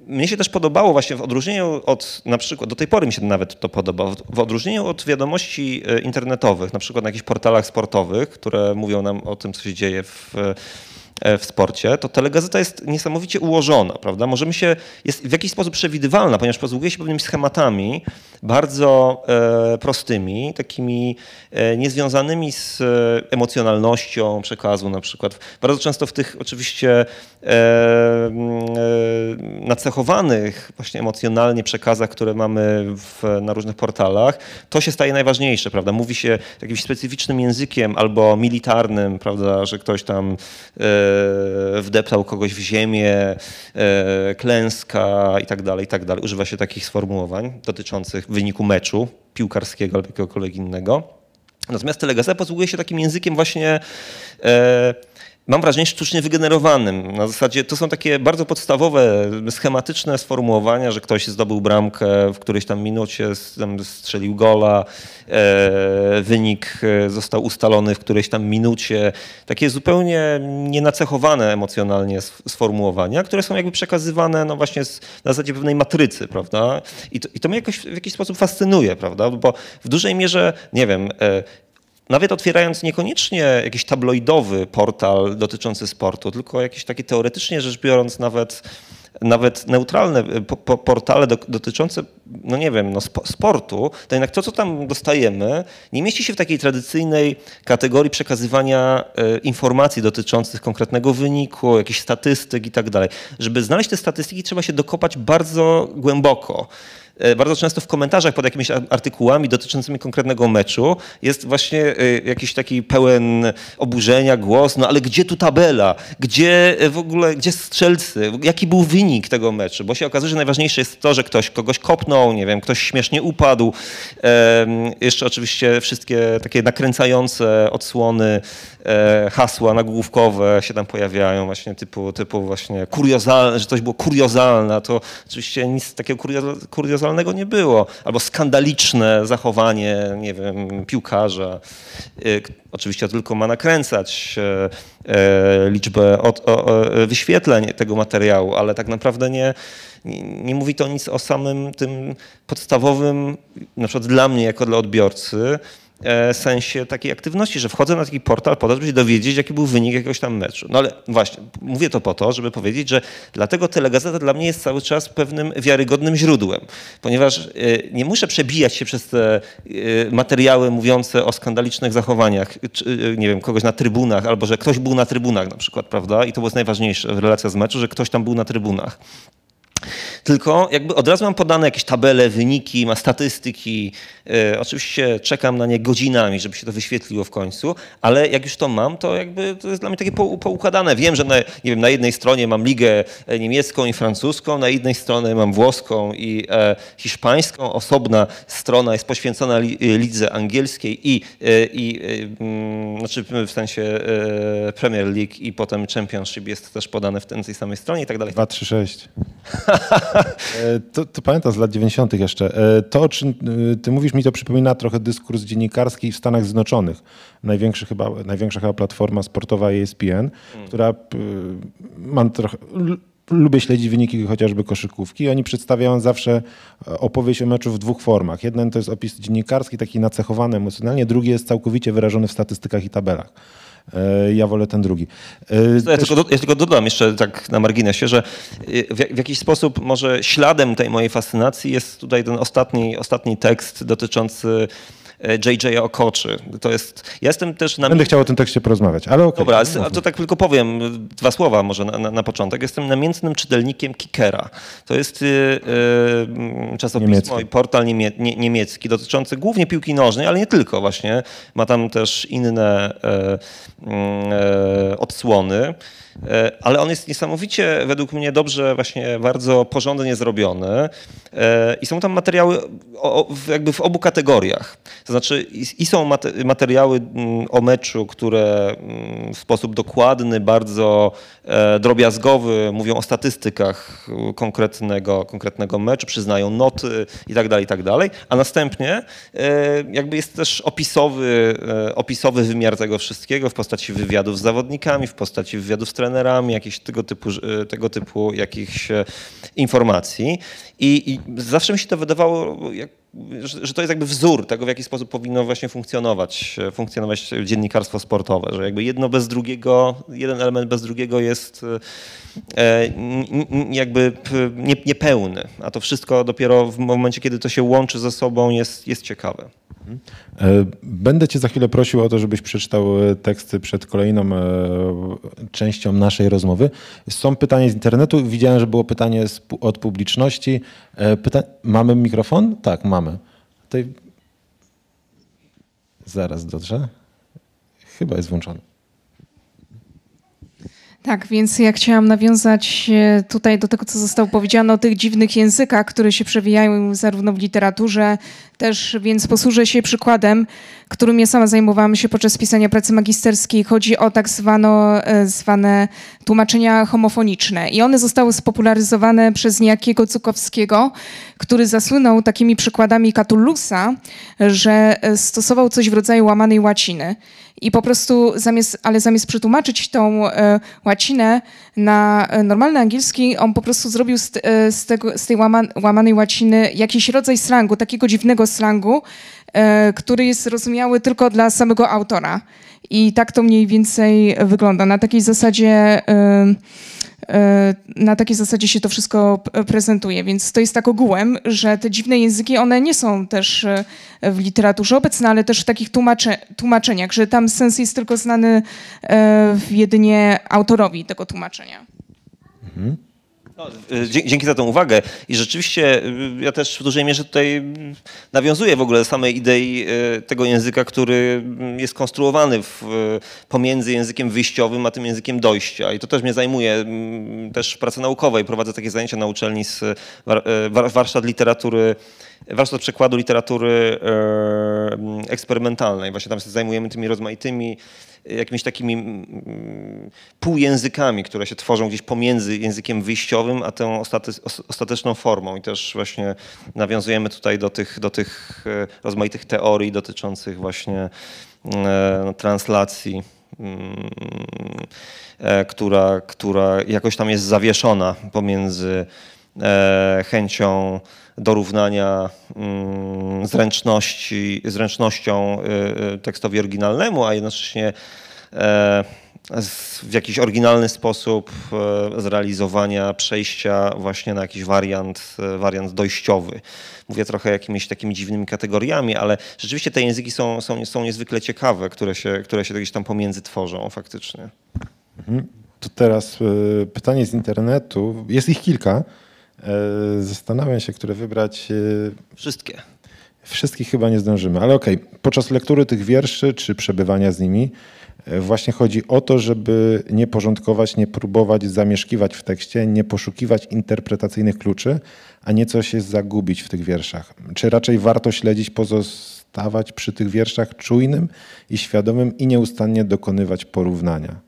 Mnie się też podobało właśnie w odróżnieniu od, na przykład, do tej pory mi się nawet to podobało, w odróżnieniu od wiadomości internetowych, na przykład na jakichś portalach sportowych, które mówią nam o tym, co się dzieje w w sporcie, to telegazeta jest niesamowicie ułożona, prawda? Możemy się, jest w jakiś sposób przewidywalna, ponieważ posługuje się pewnymi schematami bardzo e, prostymi, takimi e, niezwiązanymi z emocjonalnością przekazu na przykład. Bardzo często w tych oczywiście e, e, nacechowanych właśnie emocjonalnie przekazach, które mamy w, na różnych portalach, to się staje najważniejsze, prawda? Mówi się jakimś specyficznym językiem albo militarnym, prawda, że ktoś tam e, wdeptał kogoś w ziemię, klęska i tak dalej, i tak dalej. Używa się takich sformułowań dotyczących wyniku meczu piłkarskiego albo jakiegokolwiek innego. Natomiast telegazeta posługuje się takim językiem właśnie mam wrażenie, sztucznie wygenerowanym. Na zasadzie to są takie bardzo podstawowe, schematyczne sformułowania, że ktoś zdobył bramkę w którejś tam minucie, strzelił gola, wynik został ustalony w którejś tam minucie. Takie zupełnie nienacechowane emocjonalnie sformułowania, które są jakby przekazywane no właśnie na zasadzie pewnej matrycy, prawda? I to, i to mnie jakoś w jakiś sposób fascynuje, prawda? Bo w dużej mierze, nie wiem, nawet otwierając niekoniecznie jakiś tabloidowy portal dotyczący sportu, tylko jakieś takie teoretycznie rzecz biorąc nawet, nawet neutralne po, portale do, dotyczące, no nie wiem, no sportu, to jednak to, co tam dostajemy, nie mieści się w takiej tradycyjnej kategorii przekazywania y, informacji dotyczących konkretnego wyniku, jakichś statystyk i tak dalej. Żeby znaleźć te statystyki, trzeba się dokopać bardzo głęboko. Bardzo często w komentarzach pod jakimiś artykułami dotyczącymi konkretnego meczu jest właśnie jakiś taki pełen oburzenia głos, no ale gdzie tu tabela? Gdzie w ogóle, gdzie strzelcy? Jaki był wynik tego meczu? Bo się okazuje, że najważniejsze jest to, że ktoś kogoś kopnął, nie wiem, ktoś śmiesznie upadł. Jeszcze oczywiście wszystkie takie nakręcające odsłony, hasła nagłówkowe się tam pojawiają właśnie typu, typu właśnie kuriozalne, że coś było kuriozalne, to oczywiście nic takiego kuriozalnego nie było. Albo skandaliczne zachowanie, nie wiem, piłkarza. Oczywiście tylko ma nakręcać liczbę wyświetleń tego materiału, ale tak naprawdę nie, nie mówi to nic o samym tym podstawowym, na przykład dla mnie jako dla odbiorcy, sensie takiej aktywności, że wchodzę na taki portal po to, żeby się dowiedzieć, jaki był wynik jakiegoś tam meczu. No ale właśnie, mówię to po to, żeby powiedzieć, że dlatego Telegazeta dla mnie jest cały czas pewnym wiarygodnym źródłem, ponieważ nie muszę przebijać się przez te materiały mówiące o skandalicznych zachowaniach, nie wiem, kogoś na trybunach, albo że ktoś był na trybunach na przykład, prawda? I to było najważniejsze w relacji z meczu, że ktoś tam był na trybunach. Tylko jakby od razu mam podane jakieś tabele, wyniki, ma statystyki. Yy, oczywiście czekam na nie godzinami, żeby się to wyświetliło w końcu, ale jak już to mam, to jakby to jest dla mnie takie po, poukładane. Wiem, że na, nie wiem, na jednej stronie mam ligę niemiecką i francuską, na jednej stronie mam włoską i e, hiszpańską. Osobna strona jest poświęcona li, lidze angielskiej i, i y, y, znaczy w sensie y, Premier League i potem Championship jest też podane w tej samej stronie i tak dalej. dwa, trzy, sześć To, to pamiętam z lat dziewięćdziesiątych jeszcze. To, o czym ty mówisz, mi to przypomina trochę dyskurs dziennikarski w Stanach Zjednoczonych. Największy chyba, największa chyba platforma sportowa E S P N, hmm. która mam trochę... Lubię śledzić wyniki chociażby koszykówki. Oni przedstawiają zawsze opowieść o meczu w dwóch formach. Jeden to jest opis dziennikarski, taki nacechowany emocjonalnie, drugi jest całkowicie wyrażony w statystykach i tabelach. Ja wolę ten drugi. Ja tylko, do, ja tylko dodam jeszcze tak na marginesie, że w, w jakiś sposób może śladem tej mojej fascynacji jest tutaj ten ostatni, ostatni tekst dotyczący J J Okoczy. To jest, ja jestem też... Na... Będę chciał o tym tekście porozmawiać, ale okej. Okay. Dobra, to tak tylko powiem dwa słowa może na, na, na początek. Jestem namiętnym czytelnikiem Kickera. To jest yy, czasopismo niemiecki. I portal niemie, nie, niemiecki dotyczący głównie piłki nożnej, ale nie tylko właśnie. Ma tam też inne yy, yy, odsłony. Ale on jest niesamowicie, według mnie, dobrze, właśnie bardzo porządnie zrobiony i są tam materiały o, jakby w obu kategoriach. To znaczy i są materiały o meczu, które w sposób dokładny, bardzo drobiazgowy mówią o statystykach konkretnego, konkretnego meczu, przyznają noty itd., itd., a następnie jakby jest też opisowy, opisowy wymiar tego wszystkiego w postaci wywiadów z zawodnikami, w postaci wywiadów z trenerami, trenerami, jakichś tego typu, tego typu jakichś informacji. I, i zawsze mi się to wydawało, jak, że, że to jest jakby wzór tego, w jaki sposób powinno właśnie funkcjonować, funkcjonować dziennikarstwo sportowe, że jakby jedno bez drugiego, jeden element bez drugiego jest e, jakby nie, niepełny, a to wszystko dopiero w momencie, kiedy to się łączy ze sobą, jest, jest ciekawe. Będę cię za chwilę prosił o to, żebyś przeczytał teksty przed kolejną częścią naszej rozmowy. Są pytania z internetu. Widziałem, że było pytanie od publiczności. Pyta... Mamy mikrofon? Tak, mamy. Tutaj... Zaraz, dobrze? Chyba jest włączony. Tak, więc ja chciałam nawiązać tutaj do tego, co zostało powiedziane o tych dziwnych językach, które się przewijają zarówno w literaturze też, więc posłużę się przykładem, którym ja sama zajmowałam się podczas pisania pracy magisterskiej. Chodzi o tak zwano, zwane tłumaczenia homofoniczne i one zostały spopularyzowane przez niejakiego Cukowskiego, który zasłynął takimi przykładami Catullusa, że stosował coś w rodzaju łamanej łaciny. I po prostu zamiast, ale zamiast przetłumaczyć tą e, łacinę na normalny angielski, on po prostu zrobił z, z, tego, z tej łama, łamanej łaciny jakiś rodzaj slangu, takiego dziwnego slangu, e, który jest rozumiały tylko dla samego autora. I tak to mniej więcej wygląda. Na takiej zasadzie, e, e, na takiej zasadzie się to wszystko prezentuje. Więc to jest tak ogółem, że te dziwne języki, one nie są też w literaturze obecne, ale też w takich tłumacze, tłumaczeniach, że tam sens jest tylko znany e, jedynie autorowi tego tłumaczenia. Mhm. No, dzięki za tą uwagę i rzeczywiście ja też w dużej mierze tutaj nawiązuję w ogóle samej idei tego języka, który jest konstruowany w, pomiędzy językiem wyjściowym a tym językiem dojścia i to też mnie zajmuje też w pracy naukowej. Prowadzę takie zajęcia na uczelni z warsztat literatury, warsztat przekładu literatury eksperymentalnej. Właśnie tam się zajmujemy tymi rozmaitymi jakimiś takimi półjęzykami, które się tworzą gdzieś pomiędzy językiem wyjściowym a tą ostateczną formą. I też właśnie nawiązujemy tutaj do tych, do tych rozmaitych teorii dotyczących właśnie no, translacji, która, która jakoś tam jest zawieszona pomiędzy chęcią dorównania zręczności, zręcznością tekstowi oryginalnemu, a jednocześnie w jakiś oryginalny sposób zrealizowania przejścia właśnie na jakiś wariant, wariant dojściowy. Mówię trochę jakimiś takimi dziwnymi kategoriami, ale rzeczywiście te języki są, są, są niezwykle ciekawe, które się, które się gdzieś tam pomiędzy tworzą faktycznie. To teraz pytanie z internetu. Jest ich kilka. Zastanawiam się, które wybrać. Wszystkie. Wszystkich chyba nie zdążymy, ale okej. Okay. Podczas lektury tych wierszy czy przebywania z nimi właśnie chodzi o to, żeby nie porządkować, nie próbować zamieszkiwać w tekście, nie poszukiwać interpretacyjnych kluczy, a nieco się zagubić w tych wierszach. Czy raczej warto śledzić, pozostawać przy tych wierszach czujnym i świadomym i nieustannie dokonywać porównania?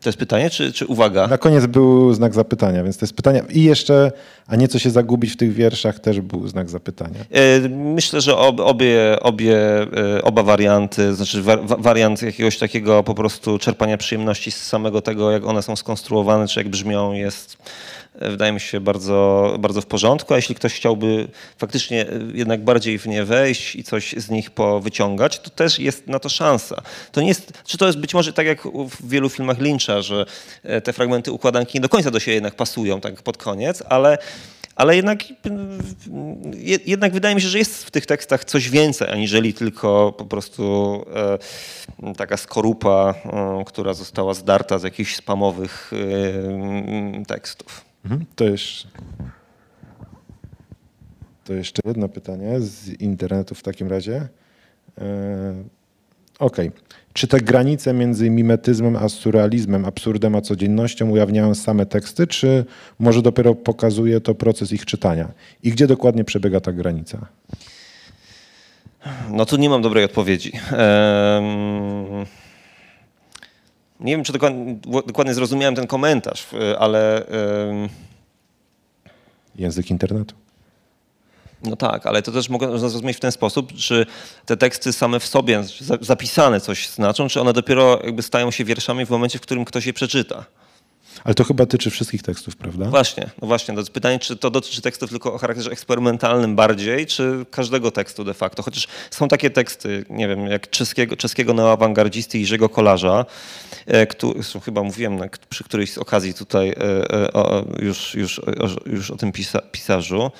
To jest pytanie, czy, czy uwaga? Na koniec był znak zapytania, więc to jest pytanie. I jeszcze, a nieco się zagubić w tych wierszach, też był znak zapytania. Myślę, że obie, obie, oba warianty, znaczy wariant jakiegoś takiego po prostu czerpania przyjemności z samego tego, jak one są skonstruowane, czy jak brzmią, jest, wydaje mi się, bardzo, bardzo w porządku. A jeśli ktoś chciałby faktycznie jednak bardziej w nie wejść i coś z nich powyciągać, to też jest na to szansa. To nie jest, czy to jest być może tak jak w wielu filmach Lyncha, że te fragmenty układanki nie do końca do siebie jednak pasują tak pod koniec, ale, ale jednak, jednak wydaje mi się, że jest w tych tekstach coś więcej, aniżeli tylko po prostu e, taka skorupa, e, która została zdarta z jakichś spamowych e, tekstów. To jeszcze, to jeszcze jedno pytanie z internetu w takim razie. Yy, Okej. Okay. Czy te granice między mimetyzmem a surrealizmem, absurdem a codziennością ujawniają same teksty, czy może dopiero pokazuje to proces ich czytania? I gdzie dokładnie przebiega ta granica? No tu nie mam dobrej odpowiedzi. Um... Nie wiem, czy dokładnie, dokładnie zrozumiałem ten komentarz, ale... Ym... Język internetu. No tak, ale to też można zrozumieć w ten sposób, czy te teksty same w sobie zapisane coś znaczą, czy one dopiero jakby stają się wierszami w momencie, w którym ktoś je przeczyta. Ale to chyba tyczy wszystkich tekstów, prawda? Właśnie, no właśnie. To jest pytanie, czy to dotyczy tekstów tylko o charakterze eksperymentalnym bardziej, czy każdego tekstu de facto. Chociaż są takie teksty, nie wiem, jak czeskiego, czeskiego neoawangardzisty Jiřího Kolarza, który, chyba mówiłem przy którejś z okazji tutaj o, już, już, już o tym pisa, pisarzu.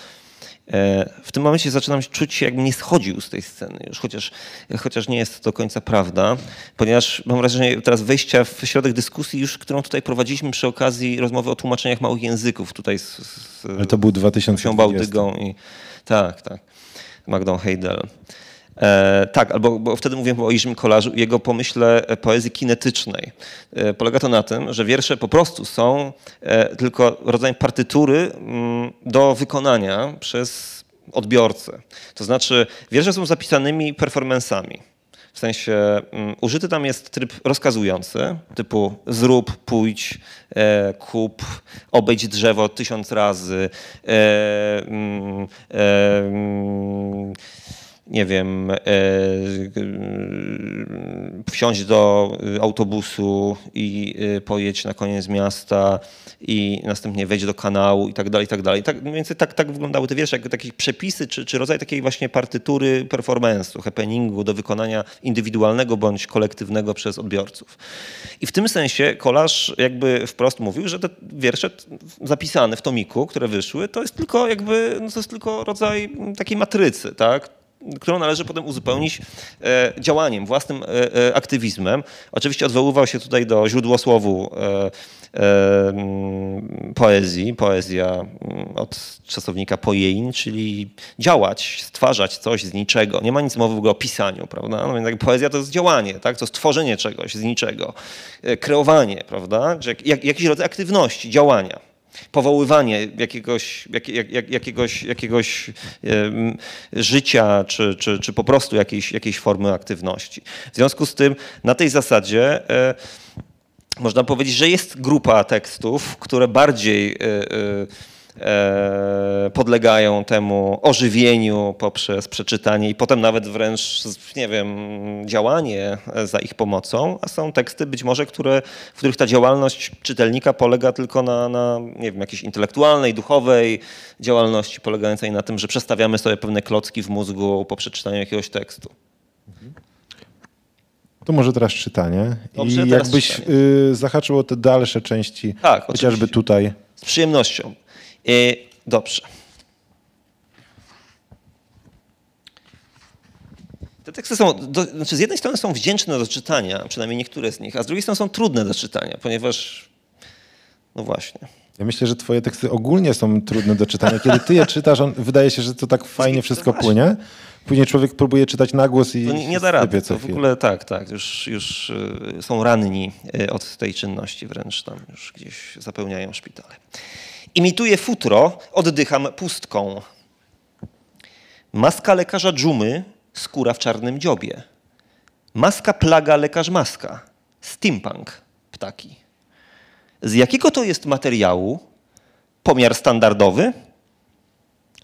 W tym momencie zaczynam czuć się, jakbym nie schodził z tej sceny już, chociaż, chociaż nie jest to do końca prawda, ponieważ mam wrażenie teraz wejścia w środek dyskusji już, którą tutaj prowadziliśmy przy okazji rozmowy o tłumaczeniach małych języków tutaj z, z, ale to był dwa tysiące dwudziesty. Bałtygą i tak, tak, Magdą Heidel. E, tak, albo bo wtedy mówiłem o Jiřím Kolářu i jego pomyśle poezji kinetycznej. E, polega to na tym, że wiersze po prostu są e, tylko rodzajem partytury m, do wykonania przez odbiorcę. To znaczy wiersze są zapisanymi performansami. W sensie um, użyty tam jest tryb rozkazujący, typu zrób, pójdź, e, kup, obejdź drzewo tysiąc razy, e, mm, e, mm, nie wiem, e, wsiądź do autobusu i pojedź na koniec miasta i następnie wejdź do kanału i tak dalej, i tak dalej. Tak, więc tak, tak wyglądały te wiersze, jak takie przepisy czy, czy rodzaj takiej właśnie partytury performance'u, happeningu do wykonania indywidualnego bądź kolektywnego przez odbiorców. I w tym sensie Kolarz jakby wprost mówił, że te wiersze zapisane w tomiku, które wyszły, to jest tylko jakby, no to jest tylko rodzaj takiej matrycy, tak? Którą należy potem uzupełnić e, działaniem, własnym e, e, aktywizmem. Oczywiście odwoływał się tutaj do źródłosłowu e, e, poezji, poezja od czasownika pojein, czyli działać, stwarzać coś z niczego. Nie ma nic mowy w ogóle o pisaniu, prawda? No, więc poezja to jest działanie, tak? To jest tworzenie czegoś z niczego, e, kreowanie, prawda? Jak, jak, jakiś rodzaj aktywności, działania. Powoływanie jakiegoś, jak, jak, jakiegoś, jakiegoś e, życia czy, czy, czy po prostu jakiejś, jakiejś formy aktywności. W związku z tym na tej zasadzie e, można powiedzieć, że jest grupa tekstów, które bardziej e, e, podlegają temu ożywieniu poprzez przeczytanie i potem nawet wręcz, nie wiem, działanie za ich pomocą, a są teksty być może, które, w których ta działalność czytelnika polega tylko na, na nie wiem, jakiejś intelektualnej, duchowej działalności polegającej na tym, że przestawiamy sobie pewne klocki w mózgu po przeczytaniu jakiegoś tekstu. To może teraz czytanie. Dobrze, i teraz jakbyś czytanie. Y, zahaczył o te dalsze części, tak, chociażby oczywiście. Tutaj. Z przyjemnością. Dobrze. Te teksty są, do, znaczy z jednej strony są wdzięczne do czytania, przynajmniej niektóre z nich, a z drugiej strony są trudne do czytania, ponieważ, no właśnie. Ja myślę, że twoje teksty ogólnie są trudne do czytania. Kiedy ty je czytasz, on, wydaje się, że to tak fajnie wszystko płynie. Później człowiek próbuje czytać na głos i... No nie, nie da rady, to w ogóle tak, tak. Już, już są ranni od tej czynności wręcz tam, już gdzieś zapełniają szpitale. Imituję futro, oddycham pustką. Maska lekarza dżumy, skóra w czarnym dziobie. Maska plaga, lekarz maska. Steampunk, ptaki. Z jakiego to jest materiału? Pomiar standardowy?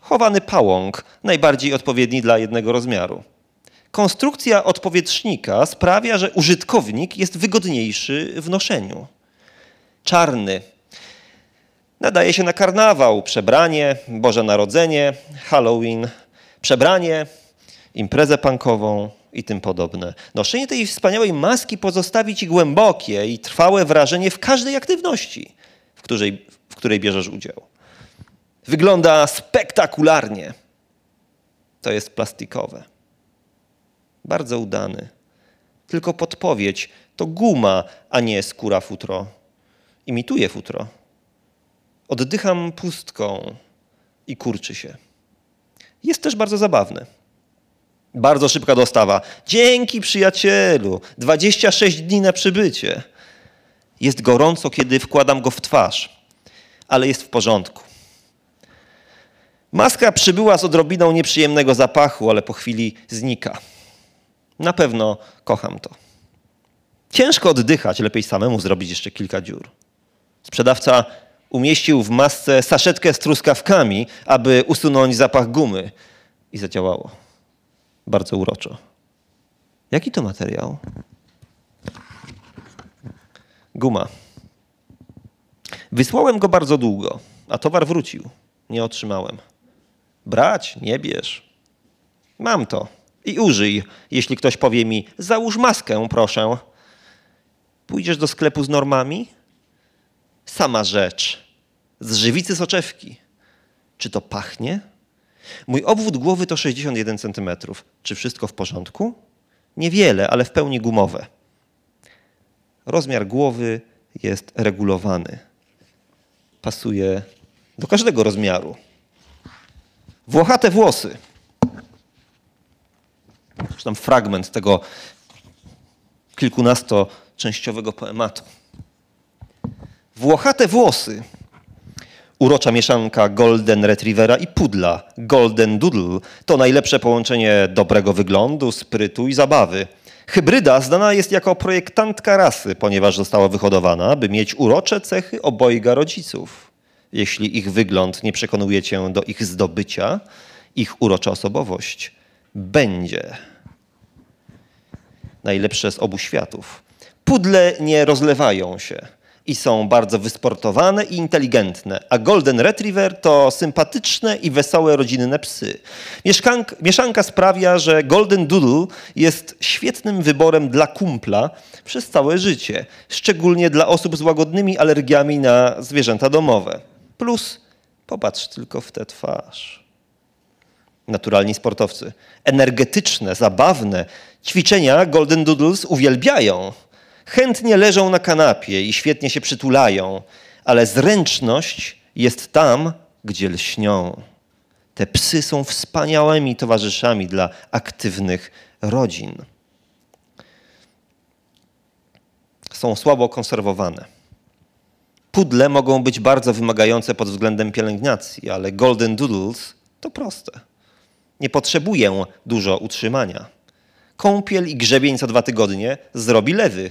Chowany pałąk, najbardziej odpowiedni dla jednego rozmiaru. Konstrukcja odpowietrznika sprawia, że użytkownik jest wygodniejszy w noszeniu. Czarny. Nadaje się na karnawał, przebranie, Boże Narodzenie, Halloween, przebranie, imprezę punkową i tym podobne. Noszenie tej wspaniałej maski pozostawi ci głębokie i trwałe wrażenie w każdej aktywności, w której, w której bierzesz udział. Wygląda spektakularnie. To jest plastikowe. Bardzo udany. Tylko podpowiedź. To guma, a nie skóra futro. Imituje futro. Oddycham pustką i kurczy się. Jest też bardzo zabawny. Bardzo szybka dostawa. Dzięki przyjacielu. dwadzieścia sześć dni na przybycie. Jest gorąco, kiedy wkładam go w twarz. Ale jest w porządku. Maska przybyła z odrobiną nieprzyjemnego zapachu, ale po chwili znika. Na pewno kocham to. Ciężko oddychać, lepiej samemu zrobić jeszcze kilka dziur. Sprzedawca umieścił w masce saszetkę z truskawkami, aby usunąć zapach gumy. I zadziałało. Bardzo uroczo. Jaki to materiał? Guma. Wysłałem go bardzo długo, a towar wrócił. Nie otrzymałem. Brać nie bierz. Mam to i użyj, jeśli ktoś powie mi, załóż maskę, proszę. Pójdziesz do sklepu z normami? Sama rzecz. Z żywicy soczewki. Czy to pachnie? Mój obwód głowy to sześćdziesiąt jeden centymetrów. Czy wszystko w porządku? Niewiele, ale w pełni gumowe. Rozmiar głowy jest regulowany. Pasuje do każdego rozmiaru. Włochate włosy. przeczytam fragment tego kilkunastoczęściowego poematu. Włochate włosy. Urocza mieszanka golden retrievera i pudla, golden doodle, to najlepsze połączenie dobrego wyglądu, sprytu i zabawy. Hybryda znana jest jako projektantka rasy, ponieważ została wyhodowana, by mieć urocze cechy obojga rodziców. Jeśli ich wygląd nie przekonuje cię do ich zdobycia, ich urocza osobowość będzie. Najlepsze z obu światów. Pudle nie rozlewają się i są bardzo wysportowane i inteligentne, a golden retriever to sympatyczne i wesołe rodzinne psy. Mieszkank, mieszanka sprawia, że golden doodle jest świetnym wyborem dla kumpla przez całe życie, szczególnie dla osób z łagodnymi alergiami na zwierzęta domowe. Plus, popatrz tylko w tę twarz. Naturalni sportowcy. Energetyczne, zabawne ćwiczenia golden doodles uwielbiają. Chętnie leżą na kanapie i świetnie się przytulają, ale zręczność jest tam, gdzie lśnią. Te psy są wspaniałymi towarzyszami dla aktywnych rodzin. Są słabo konserwowane. Pudle mogą być bardzo wymagające pod względem pielęgnacji, ale golden doodles to proste. Nie potrzebują dużo utrzymania. Kąpiel i grzebień co dwa tygodnie zrobi lewy.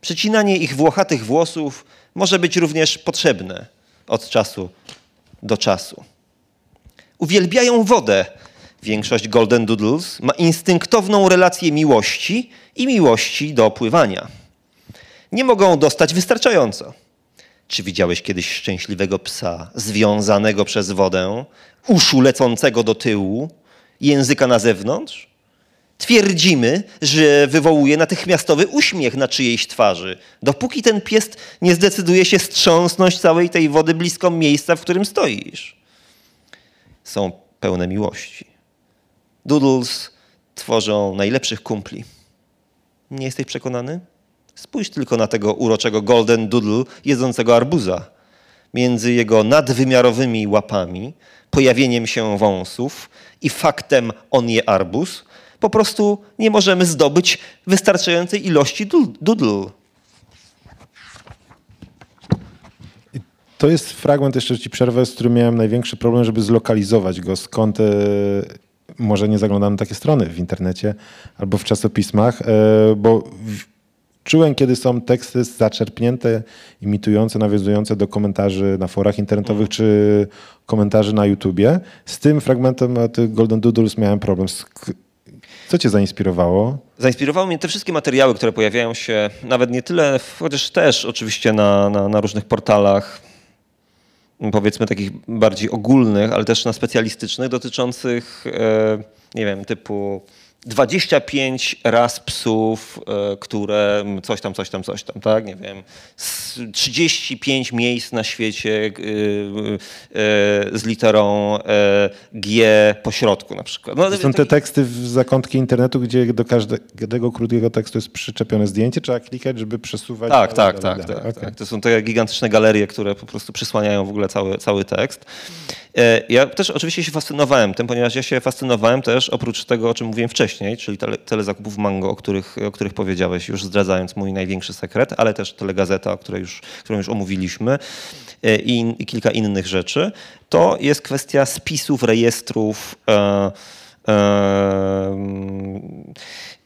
Przycinanie ich włochatych włosów może być również potrzebne od czasu do czasu. Uwielbiają wodę. Większość golden doodles ma instynktowną relację miłości i miłości do pływania. Nie mogą dostać wystarczająco. Czy widziałeś kiedyś szczęśliwego psa związanego przez wodę, uszu lecącego do tyłu, języka na zewnątrz? Twierdzimy, że wywołuje natychmiastowy uśmiech na czyjejś twarzy, dopóki ten pies nie zdecyduje się strząsnąć całej tej wody blisko miejsca, w którym stoisz. Są pełne miłości. Doodles tworzą najlepszych kumpli. Nie jesteś przekonany? Spójrz tylko na tego uroczego golden doodle jedzącego arbuza. Między jego nadwymiarowymi łapami, pojawieniem się wąsów i faktem on je arbuz, po prostu nie możemy zdobyć wystarczającej ilości doodle. To jest fragment, jeszcze ci przerwę, z którym miałem największy problem, żeby zlokalizować go. Skąd, e, może nie zaglądam na takie strony w internecie albo w czasopismach, e, bo w, czułem, kiedy są teksty zaczerpnięte, imitujące, nawiązujące do komentarzy na forach internetowych, czy komentarzy na YouTubie. Z tym fragmentem tych golden doodles miałem problem. Co cię zainspirowało? Zainspirowały mnie te wszystkie materiały, które pojawiają się nawet nie tyle, chociaż też oczywiście na, na, na różnych portalach, powiedzmy takich bardziej ogólnych, ale też na specjalistycznych, dotyczących, nie wiem, typu dwadzieścia pięć ras psów, które coś tam, coś tam, coś tam, tak? Nie wiem, trzydzieści pięć miejsc na świecie z literą G po środku na przykład. No, to są te teksty w zakątki internetu, gdzie do każdego krótkiego tekstu jest przyczepione zdjęcie, trzeba klikać, żeby przesuwać. Tak, tak, tak, tak, okay. tak. To są te gigantyczne galerie, które po prostu przysłaniają w ogóle cały, cały tekst. Ja też oczywiście się fascynowałem tym, ponieważ ja się fascynowałem też, oprócz tego, o czym mówiłem wcześniej, czyli tele, telezakupów Mango, o których, o których powiedziałeś, już zdradzając mój największy sekret, ale też telegazeta, o której już, którą już omówiliśmy i, i kilka innych rzeczy, to jest kwestia spisów, rejestrów. E, e,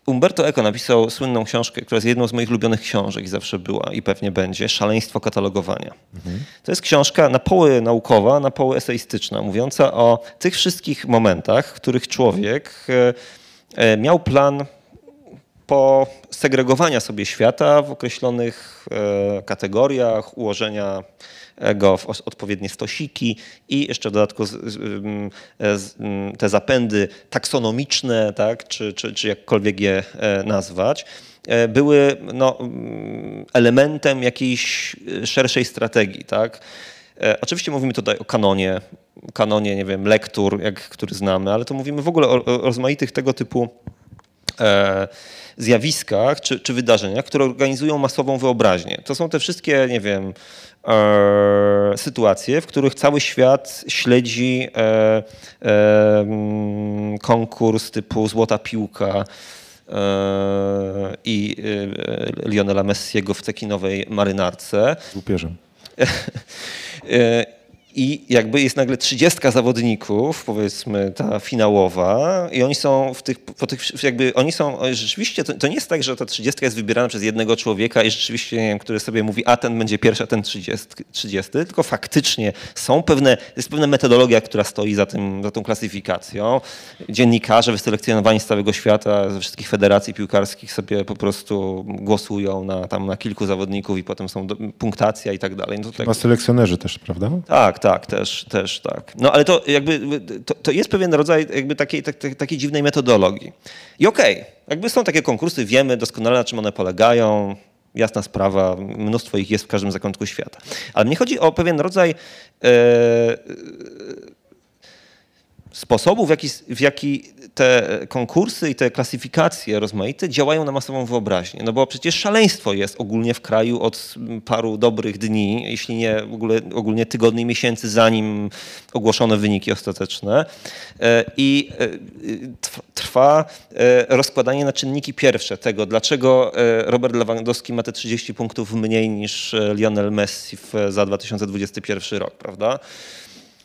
Umberto Eco napisał słynną książkę, która jest jedną z moich ulubionych książek, zawsze była i pewnie będzie, Szaleństwo katalogowania. Mhm. To jest książka na poły naukowa, na poły eseistyczna, mówiąca o tych wszystkich momentach, w których człowiek miał plan posegregowania sobie świata w określonych kategoriach, ułożenia go w odpowiednie stosiki i jeszcze w dodatku z, z, z, te zapędy taksonomiczne, tak, czy, czy, czy jakkolwiek je nazwać, były no, elementem jakiejś szerszej strategii. Tak. Oczywiście mówimy tutaj o kanonie, kanonie, nie wiem, lektur, jak, który znamy, ale to mówimy w ogóle o, o rozmaitych tego typu e, zjawiskach czy, czy wydarzeniach, które organizują masową wyobraźnię. To są te wszystkie, nie wiem, e, sytuacje, w których cały świat śledzi e, e, konkurs typu Złota Piłka e, i e, Lionela Messiego w cekinowej marynarce. Z łupieżem. I jakby jest nagle trzydziestka zawodników, powiedzmy ta finałowa, i oni są w tych, po tych jakby oni są rzeczywiście, to, to nie jest tak, że ta trzydziestka jest wybierana przez jednego człowieka i rzeczywiście, nie wiem, który sobie mówi, a ten będzie pierwszy, a ten trzydziesty, tylko faktycznie są pewne, jest pewna metodologia, która stoi za tym, za tą klasyfikacją. Dziennikarze wyselekcjonowani z całego świata, ze wszystkich federacji piłkarskich sobie po prostu głosują na, tam, na kilku zawodników i potem są do, punktacja i tak dalej. No to chyba tak, selekcjonerzy też, prawda? Tak. Tak, też, też tak. No ale to jakby to, to jest pewien rodzaj jakby takiej, tak, tak, takiej dziwnej metodologii. I okej, okay, jakby są takie konkursy, wiemy doskonale, na czym one polegają, jasna sprawa, mnóstwo ich jest w każdym zakątku świata. Ale mnie chodzi o pewien rodzaj e, sposobu, w jaki, w jaki te konkursy i te klasyfikacje rozmaite działają na masową wyobraźnię. No bo przecież szaleństwo jest ogólnie w kraju od paru dobrych dni, jeśli nie w ogóle, ogólnie tygodni, miesięcy, zanim ogłoszono wyniki ostateczne. I trwa rozkładanie na czynniki pierwsze tego, dlaczego Robert Lewandowski ma te trzydzieści punktów mniej niż Lionel Messi za dwa tysiące dwudziesty pierwszy rok, prawda?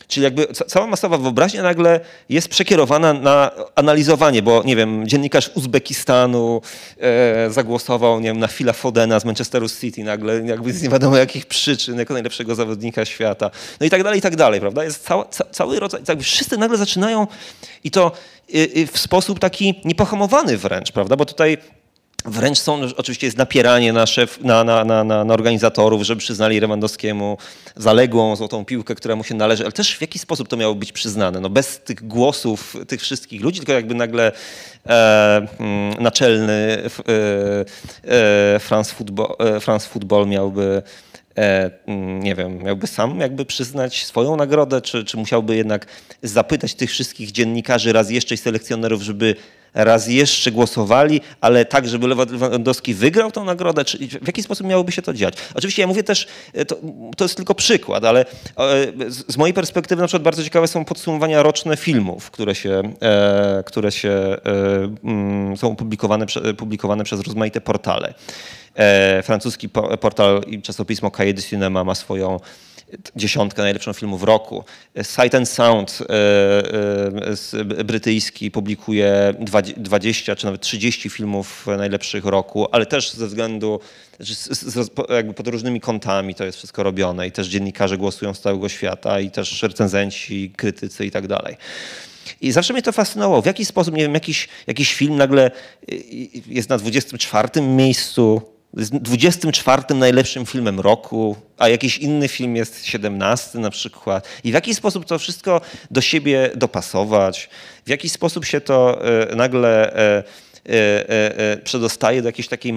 Czyli jakby cała masowa wyobraźnia nagle jest przekierowana na analizowanie, bo nie wiem, dziennikarz Uzbekistanu e, zagłosował, nie wiem, na Phila Fodena z Manchesteru City nagle, jakby z nie wiadomo jakich przyczyn, jako najlepszego zawodnika świata. No i tak dalej, i tak dalej, prawda? Jest cała, ca, cały rodzaj, tak wszyscy nagle zaczynają i to y, y, w sposób taki niepohamowany wręcz, prawda? Bo tutaj wręcz są, oczywiście jest napieranie na, szef, na, na, na, na organizatorów, żeby przyznali Lewandowskiemu zaległą złotą piłkę, która mu się należy, ale też w jaki sposób to miało być przyznane? No bez tych głosów tych wszystkich ludzi, tylko jakby nagle e, naczelny e, e, France Football, e, France Football miałby, e, nie wiem, miałby sam jakby przyznać swoją nagrodę, czy, czy musiałby jednak zapytać tych wszystkich dziennikarzy raz jeszcze i selekcjonerów, żeby raz jeszcze głosowali, ale tak, żeby Lewandowski wygrał tą nagrodę? Czy w jaki sposób miałoby się to dziać? Oczywiście ja mówię też, to, to jest tylko przykład, ale z mojej perspektywy na przykład bardzo ciekawe są podsumowania roczne filmów, które się, które się są publikowane, publikowane przez rozmaite portale. Francuski portal i czasopismo Cahiers du Cinéma ma swoją dziesiątkę najlepszych filmów roku. Sight and Sound brytyjski publikuje dwadzieścia czy nawet trzydzieści filmów najlepszych roku, ale też ze względu, jakby pod różnymi kątami to jest wszystko robione i też dziennikarze głosują z całego świata i też recenzenci, krytycy i tak dalej. I zawsze mnie to fascynowało, w jaki sposób, nie wiem, jakiś, jakiś film nagle jest na dwudziestym czwartym miejscu, jest dwudziestym czwartym najlepszym filmem roku, a jakiś inny film jest siedemnasty na przykład. I w jaki sposób to wszystko do siebie dopasować, w jaki sposób się to nagle przedostaje do jakiejś takiej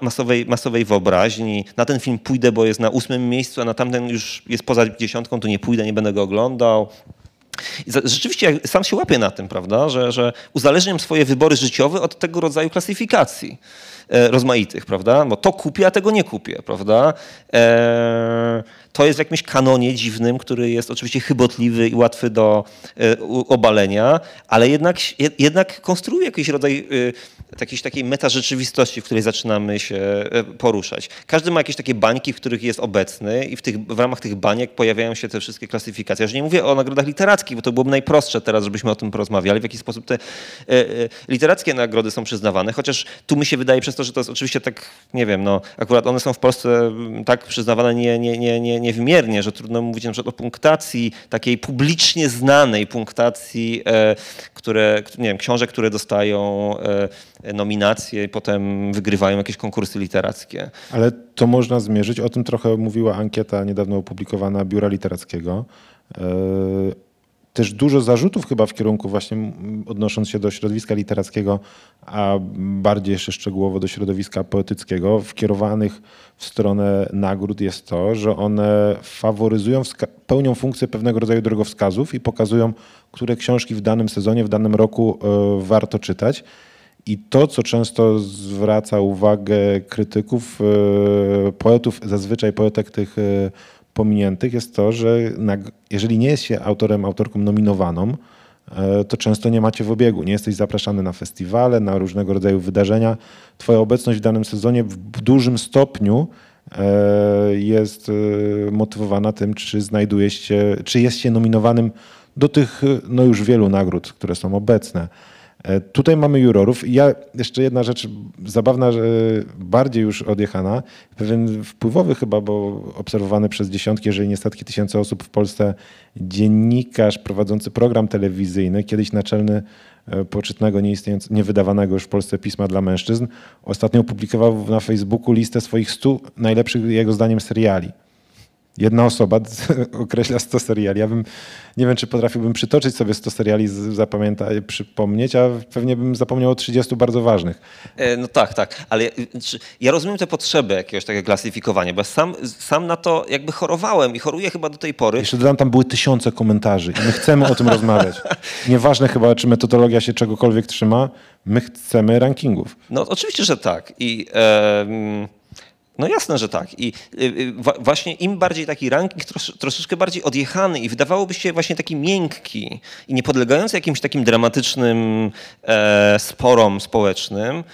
masowej, masowej wyobraźni. Na ten film pójdę, bo jest na ósmym miejscu, a na tamten już jest poza dziesiątką, to nie pójdę, nie będę go oglądał. Rzeczywiście sam się łapię na tym, prawda, że, że uzależniam swoje wybory życiowe od tego rodzaju klasyfikacji rozmaitych, prawda, bo to kupię, a tego nie kupię, prawda. Eee, to jest w jakimś kanonie dziwnym, który jest oczywiście chybotliwy i łatwy do e, u, obalenia, ale jednak, jed, jednak konstruuje jakiś rodzaj e, jakiejś takiej meta-rzeczywistości, w której zaczynamy się e, poruszać. Każdy ma jakieś takie bańki, w których jest obecny i w, tych, w ramach tych baniek pojawiają się te wszystkie klasyfikacje. Ja już nie mówię o nagrodach literackich, bo to byłoby najprostsze teraz, żebyśmy o tym porozmawiali, w jaki sposób te e, e, literackie nagrody są przyznawane, chociaż tu mi się wydaje przez to, że to jest oczywiście tak, nie wiem, no akurat one są w Polsce tak przyznawane nie, nie, nie, nie, niewymiernie, że trudno mówić na przykład o punktacji takiej publicznie znanej punktacji, e, które, nie wiem, książek, które dostają e, nominacje i potem wygrywają jakieś konkursy literackie. Ale to można zmierzyć, o tym trochę mówiła ankieta niedawno opublikowana Biura Literackiego. E, Też dużo zarzutów chyba w kierunku właśnie odnosząc się do środowiska literackiego, a bardziej jeszcze szczegółowo do środowiska poetyckiego, wkierowanych w stronę nagród jest to, że one faworyzują, pełnią funkcję pewnego rodzaju drogowskazów i pokazują, które książki w danym sezonie, w danym roku warto czytać. I to, co często zwraca uwagę krytyków, poetów, zazwyczaj poetek tych pominiętych, jest to, że jeżeli nie jest się autorem, autorką nominowaną, to często nie macie w obiegu. Nie jesteś zapraszany na festiwale, na różnego rodzaju wydarzenia. Twoja obecność w danym sezonie w dużym stopniu jest motywowana tym, czy znajdujesz się, czy jest się nominowanym do tych no już wielu nagród, które są obecne. Tutaj mamy jurorów. Ja jeszcze jedna rzecz zabawna, bardziej już odjechana, pewien wpływowy chyba, bo obserwowany przez dziesiątki, jeżeli nie setki tysięcy osób w Polsce, dziennikarz prowadzący program telewizyjny, kiedyś naczelny poczytnego, niewydawanego już w Polsce pisma dla mężczyzn, ostatnio opublikował na Facebooku listę swoich stu najlepszych jego zdaniem seriali. Jedna osoba określa sto seriali. Ja bym, nie wiem, czy potrafiłbym przytoczyć sobie sto seriali, zapamiętać, przypomnieć, a pewnie bym zapomniał o trzydziestu bardzo ważnych. No tak, tak. Ale ja rozumiem tę potrzebę jakiegoś takiego klasyfikowania, bo sam, sam na to jakby chorowałem i choruję chyba do tej pory. Jeszcze dodam, tam były tysiące komentarzy i my chcemy o tym rozmawiać. Nieważne chyba, czy metodologia się czegokolwiek trzyma, my chcemy rankingów. No oczywiście, że tak. I... Yy... No jasne, że tak. I właśnie im bardziej taki ranking trosz, troszeczkę bardziej odjechany i wydawałoby się właśnie taki miękki i niepodlegający jakimś takim dramatycznym e, sporom społecznym,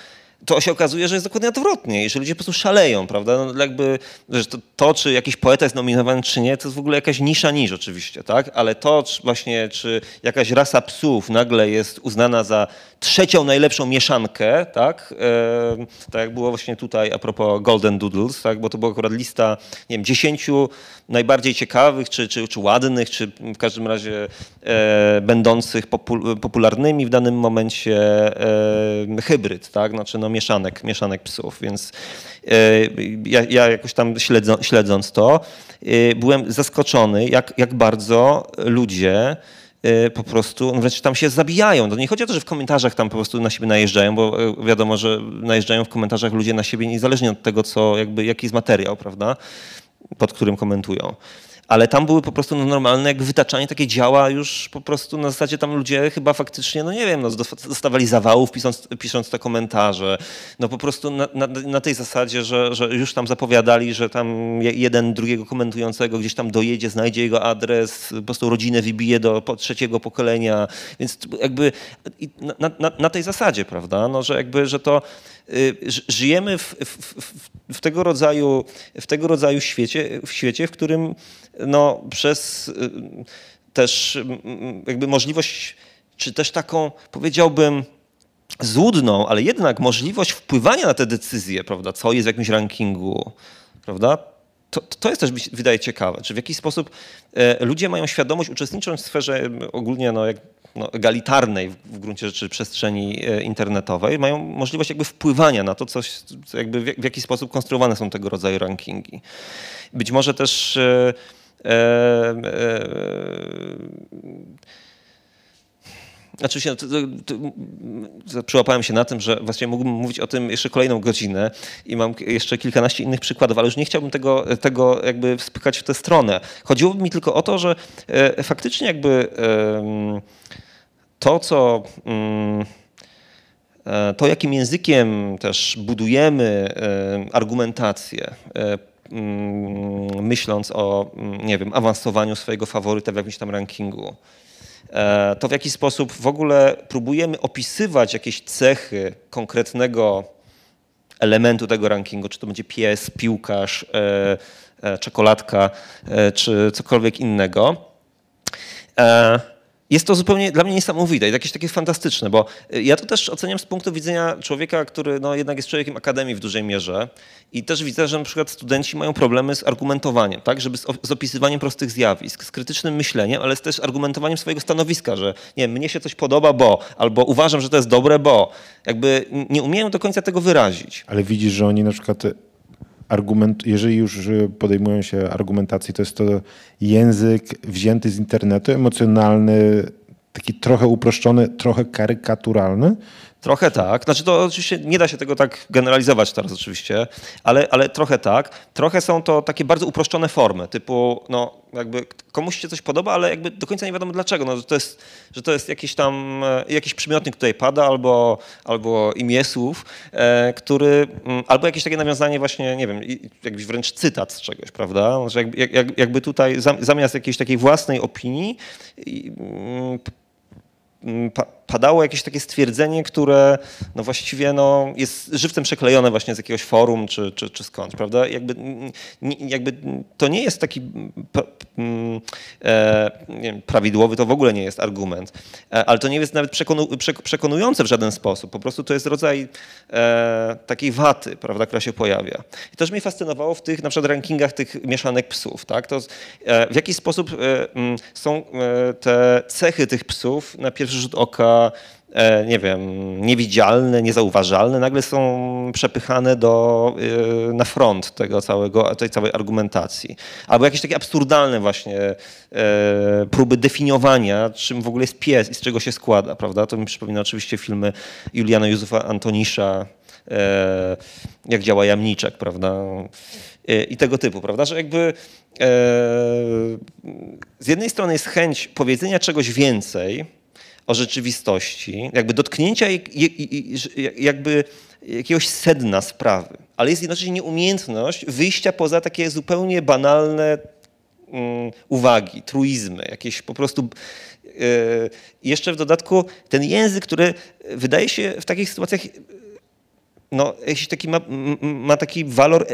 to się okazuje, że jest dokładnie odwrotnie i że ludzie po prostu szaleją, prawda? No jakby, że to, to, czy jakiś poeta jest nominowany, czy nie, to jest w ogóle jakaś nisza niż oczywiście, tak? Ale to czy właśnie, czy jakaś rasa psów nagle jest uznana za trzecią najlepszą mieszankę, tak? E, tak jak było właśnie tutaj a propos Golden Doodles, tak? Bo to była akurat lista, nie wiem, dziesięciu najbardziej ciekawych, czy, czy, czy ładnych, czy w każdym razie e, będących popul- popularnymi w danym momencie e, hybryd, tak? Znaczy no, mieszanek, mieszanek psów, więc yy, ja, ja jakoś tam śledzo, śledząc to, yy, byłem zaskoczony, jak, jak bardzo ludzie yy, po prostu, no wręcz tam się zabijają. To nie chodzi o to, że w komentarzach tam po prostu na siebie najeżdżają, bo wiadomo, że najeżdżają w komentarzach ludzie na siebie niezależnie od tego, co, jakby, jaki jest materiał, prawda, pod którym komentują. Ale tam były po prostu no, normalne jak wytaczanie takie działa już po prostu na zasadzie tam ludzie chyba faktycznie, no nie wiem, no, dostawali zawałów pisząc, pisząc te komentarze. No po prostu na, na, na tej zasadzie, że, że już tam zapowiadali, że tam jeden drugiego komentującego gdzieś tam dojedzie, znajdzie jego adres, po prostu rodzinę wybije do trzeciego pokolenia. Więc jakby na, na, na tej zasadzie, prawda, no, że jakby, że to żyjemy w, w, w, w tego rodzaju, w tego rodzaju świecie, w świecie, w którym no, przez też jakby możliwość, czy też taką, powiedziałbym, złudną, ale jednak możliwość wpływania na te decyzje, prawda, co jest w jakimś rankingu, prawda, to, to jest też, wydaje, ciekawe, czy w jaki sposób ludzie mają świadomość, uczestnicząc w sferze ogólnie, no jak No, egalitarnej w, w gruncie rzeczy przestrzeni internetowej, mają możliwość jakby wpływania na to, coś, jakby w, w jaki sposób konstruowane są tego rodzaju rankingi. Być może też e, e, e, oczywiście to, to, to, przyłapałem się na tym, że właściwie mógłbym mówić o tym jeszcze kolejną godzinę i mam jeszcze kilkanaście innych przykładów, ale już nie chciałbym tego, tego jakby spykać w tę stronę. Chodziłoby mi tylko o to, że e, faktycznie jakby e, To, co, to, jakim językiem też budujemy argumentację, myśląc o, nie wiem, awansowaniu swojego faworyta w jakimś tam rankingu, to w jaki sposób w ogóle próbujemy opisywać jakieś cechy konkretnego elementu tego rankingu, czy to będzie pies, piłkarz, czekoladka, czy cokolwiek innego. Jest to zupełnie dla mnie niesamowite i jakieś takie fantastyczne, bo ja to też oceniam z punktu widzenia człowieka, który no, jednak jest człowiekiem akademii w dużej mierze i też widzę, że na przykład studenci mają problemy z argumentowaniem, tak, żeby z, z opisywaniem prostych zjawisk, z krytycznym myśleniem, ale z też argumentowaniem swojego stanowiska, że nie, mnie się coś podoba, bo, albo uważam, że to jest dobre, bo. Jakby nie umieją do końca tego wyrazić. Ale widzisz, że oni na przykład... Argument, jeżeli już podejmują się argumentacji, to jest to język wzięty z internetu, emocjonalny, taki trochę uproszczony, trochę karykaturalny, Trochę tak. Znaczy to oczywiście nie da się tego tak generalizować teraz oczywiście, ale, ale trochę tak. Trochę są to takie bardzo uproszczone formy, typu no jakby komuś się coś podoba, ale jakby do końca nie wiadomo dlaczego. No, że to jest, że to jest jakiś tam, jakiś przymiotnik tutaj pada albo, albo imię słów, e, który, albo jakieś takie nawiązanie właśnie, nie wiem, jakbyś wręcz cytat z czegoś, prawda? Że jakby, jak, jakby tutaj zamiast jakiejś takiej własnej opinii i, padało jakieś takie stwierdzenie, które no właściwie no jest żywcem przeklejone właśnie z jakiegoś forum czy, czy, czy skąd, prawda? Jakby, jakby to nie jest taki nie wiem, prawidłowy, to w ogóle nie jest argument, ale to nie jest nawet przekonu, przekonujące w żaden sposób. Po prostu to jest rodzaj takiej waty, prawda, która się pojawia. I też mnie fascynowało w tych na przykład rankingach tych mieszanek psów, tak? To w jaki sposób są te cechy tych psów na pierwszy rzut oka, nie wiem, niewidzialne, niezauważalne, nagle są przepychane do, na front tego całego, tej całej argumentacji. Albo jakieś takie absurdalne właśnie próby definiowania, czym w ogóle jest pies i z czego się składa, prawda? To mi przypomina oczywiście filmy Juliana Józefa Antonisza, jak działa jamniczek, prawda? I tego typu, prawda? Że jakby z jednej strony jest chęć powiedzenia czegoś więcej o rzeczywistości, jakby dotknięcia i, i, i, jakby jakiegoś sedna sprawy, ale jest jednocześnie nieumiejętność wyjścia poza takie zupełnie banalne um, uwagi, truizmy, jakieś po prostu... Yy, jeszcze w dodatku ten język, który wydaje się w takich sytuacjach... No, jakiś taki ma, ma taki walor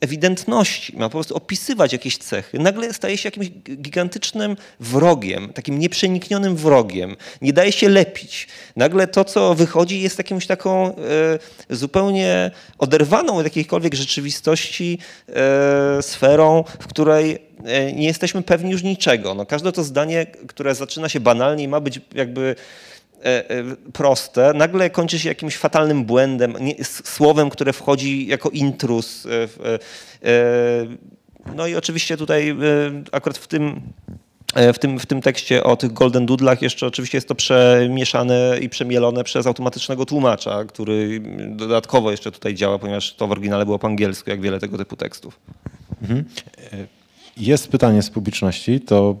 ewidentności, ma po prostu opisywać jakieś cechy. Nagle staje się jakimś gigantycznym wrogiem, takim nieprzeniknionym wrogiem. Nie daje się lepić. Nagle to, co wychodzi, jest jakimś taką y, zupełnie oderwaną od jakiejkolwiek rzeczywistości y, sferą, w której y, nie jesteśmy pewni już niczego. No, każde to zdanie, które zaczyna się banalnie i ma być jakby... proste, nagle kończy się jakimś fatalnym błędem, nie, słowem, które wchodzi jako intruz. No i oczywiście tutaj akurat w tym, w tym, w tym tekście o tych Golden Doodlach jeszcze oczywiście jest to przemieszane i przemielone przez automatycznego tłumacza, który dodatkowo jeszcze tutaj działa, ponieważ to w oryginale było po angielsku, jak wiele tego typu tekstów. Jest pytanie z publiczności, to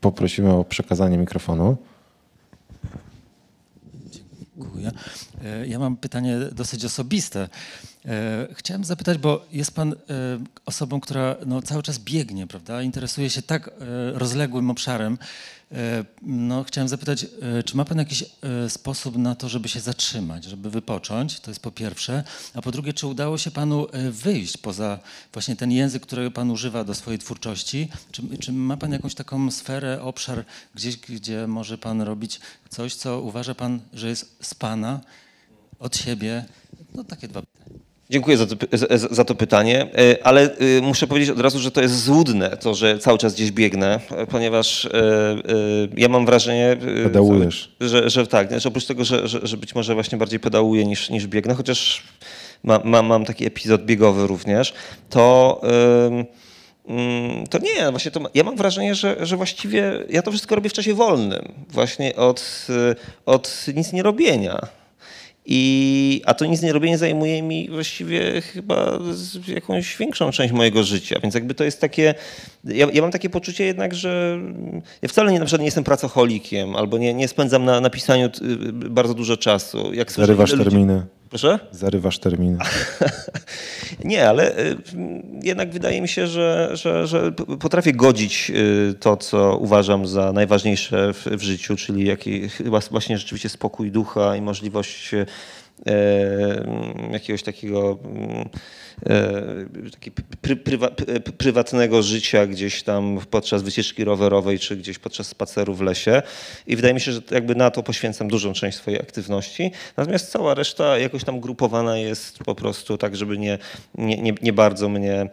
poprosimy o przekazanie mikrofonu. Ja mam pytanie dosyć osobiste. Chciałem zapytać, bo jest pan osobą, która no cały czas biegnie, prawda? Interesuje się tak rozległym obszarem. No, chciałem zapytać, czy ma pan jakiś sposób na to, żeby się zatrzymać, żeby wypocząć? To jest po pierwsze. A po drugie, czy udało się panu wyjść poza właśnie ten język, który pan używa do swojej twórczości? Czy, czy ma pan jakąś taką sferę, obszar gdzieś, gdzie może pan robić coś, co uważa pan, że jest z pana, od siebie? No takie dwa pytania. Dziękuję za to, za to pytanie, ale muszę powiedzieć od razu, że to jest złudne, to, że cały czas gdzieś biegnę, ponieważ ja mam wrażenie, pedałujesz. Że, że tak, że oprócz tego, że, że, że być może właśnie bardziej pedałuję niż, niż biegnę, chociaż ma, ma, mam taki epizod biegowy również, to... Yy, To nie, właśnie to, ja mam wrażenie, że, że właściwie ja to wszystko robię w czasie wolnym, właśnie od, od nic nie robienia. I, a to nic nie robienie zajmuje mi właściwie chyba jakąś większą część mojego życia, więc jakby to jest takie, ja, ja mam takie poczucie jednak, że ja wcale nie, na przykład nie jestem pracocholikiem albo nie, nie spędzam na, na pisaniu bardzo dużo czasu. Jak zarywasz słyszę, terminy. Ludzi... Proszę? Zarywasz terminy. Nie, ale jednak wydaje mi się, że, że, że potrafię godzić to, co uważam za najważniejsze w, w życiu, czyli jaki, chyba właśnie rzeczywiście spokój ducha i możliwość jakiegoś takiego taki pry, prywa, prywatnego życia gdzieś tam podczas wycieczki rowerowej czy gdzieś podczas spaceru w lesie. I wydaje mi się, że jakby na to poświęcam dużą część swojej aktywności. Natomiast cała reszta jakoś tam grupowana jest po prostu tak, żeby nie, nie, nie, nie bardzo mnie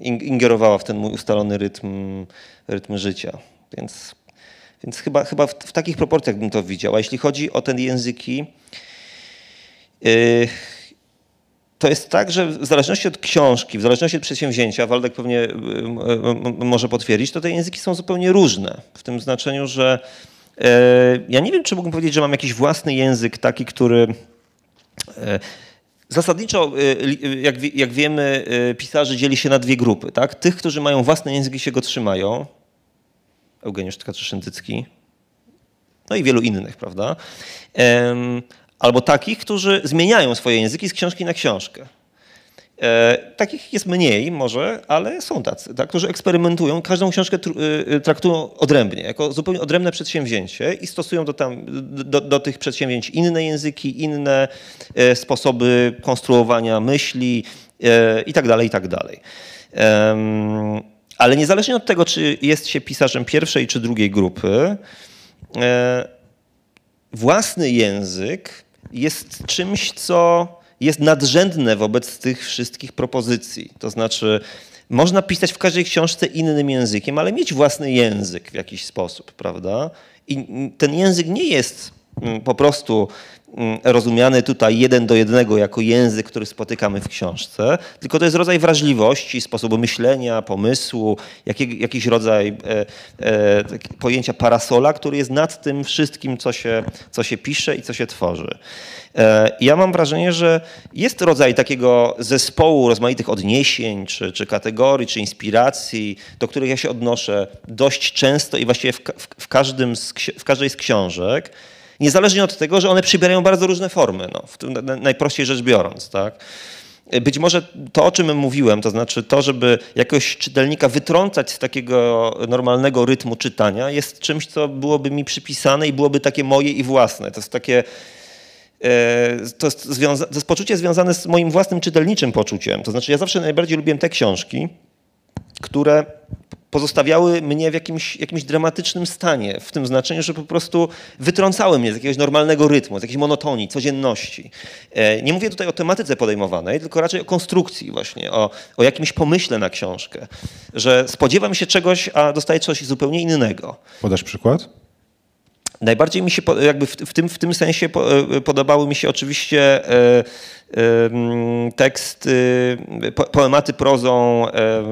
ingerowała w ten mój ustalony rytm, rytm życia. Więc... Więc chyba, chyba w, w takich proporcjach bym to widział. A jeśli chodzi o te języki, yy, to jest tak, że w zależności od książki, w zależności od przedsięwzięcia, Waldek pewnie yy, yy, może potwierdzić, to te języki są zupełnie różne. W tym znaczeniu, że Ja nie wiem, czy mógłbym powiedzieć, że mam jakiś własny język taki, który... Zasadniczo, jak, jak wiemy, pisarze dzieli się na dwie grupy. Tak? Tych, którzy mają własny język i się go trzymają. Eugeniusz Tkaczyszyndycki. No i wielu innych, prawda? Albo takich, którzy zmieniają swoje języki z książki na książkę. Takich jest mniej może, ale są tacy, tak, którzy eksperymentują, każdą książkę traktują odrębnie, jako zupełnie odrębne przedsięwzięcie i stosują do, tam, do, do tych przedsięwzięć inne języki, inne sposoby konstruowania myśli i tak dalej, i tak dalej. Ale niezależnie od tego, czy jest się pisarzem pierwszej czy drugiej grupy, własny język jest czymś, co jest nadrzędne wobec tych wszystkich propozycji. To znaczy, można pisać w każdej książce innym językiem, ale mieć własny język w jakiś sposób, prawda? I ten język nie jest po prostu rozumiany tutaj jeden do jednego jako język, który spotykamy w książce, tylko to jest rodzaj wrażliwości, sposobu myślenia, pomysłu, jakiego, jakiś rodzaj e, e, pojęcia parasola, który jest nad tym wszystkim, co się, co się pisze i co się tworzy. E, ja mam wrażenie, że jest rodzaj takiego zespołu rozmaitych odniesień, czy, czy kategorii, czy inspiracji, do których ja się odnoszę dość często i właściwie w, w, w, każdym z, w każdej z książek, niezależnie od tego, że one przybierają bardzo różne formy, no, w tym najprościej rzecz biorąc. Tak? Być może to, o czym mówiłem, to znaczy to, żeby jakoś czytelnika wytrącać z takiego normalnego rytmu czytania, jest czymś, co byłoby mi przypisane i byłoby takie moje i własne. To jest takie... To jest, związa- to jest poczucie związane z moim własnym czytelniczym poczuciem. To znaczy ja zawsze najbardziej lubiłem te książki, które... pozostawiały mnie w jakimś, jakimś dramatycznym stanie, w tym znaczeniu, że po prostu wytrącały mnie z jakiegoś normalnego rytmu, z jakiejś monotonii, codzienności. Nie mówię tutaj o tematyce podejmowanej, tylko raczej o konstrukcji właśnie, o, o jakimś pomyśle na książkę, że spodziewam się czegoś, a dostaję coś zupełnie innego. Podasz przykład? Najbardziej mi się jakby w, w, tym, w tym sensie podobały mi się oczywiście teksty, poematy prozą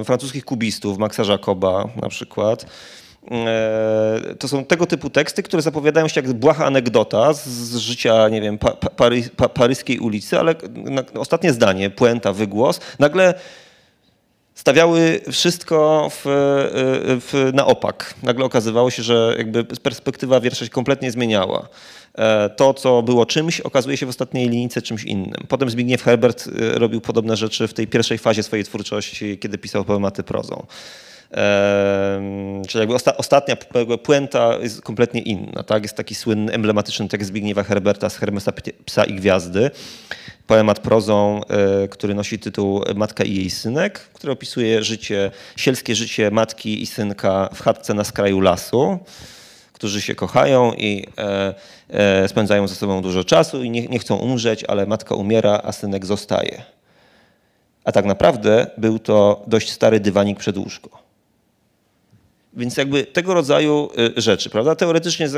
francuskich kubistów, Maxa Jacoba na przykład. To są tego typu teksty, które zapowiadają się jak błaha anegdota z życia, nie wiem, pa, pa, Parys, pa, paryskiej ulicy, ale na, ostatnie zdanie, puenta, wygłos, nagle stawiały wszystko w, w, na opak. Nagle okazywało się, że jakby perspektywa wiersza się kompletnie zmieniała. To, co było czymś, okazuje się w ostatniej linijce czymś innym. Potem Zbigniew Herbert robił podobne rzeczy w tej pierwszej fazie swojej twórczości, kiedy pisał poematy prozą. Eee, czyli jakby osta- ostatnia puenta jest kompletnie inna. Tak? Jest taki słynny, emblematyczny tekst Zbigniewa Herberta z Hermesa, Psa i Gwiazdy. Poemat prozą, e, który nosi tytuł Matka i jej synek, który opisuje życie, sielskie życie matki i synka w chatce na skraju lasu, którzy się kochają i e, e, spędzają ze sobą dużo czasu i nie, nie chcą umrzeć, ale matka umiera, a synek zostaje. A tak naprawdę był to dość stary dywanik przed łóżko. Więc jakby tego rodzaju rzeczy, prawda? Teoretycznie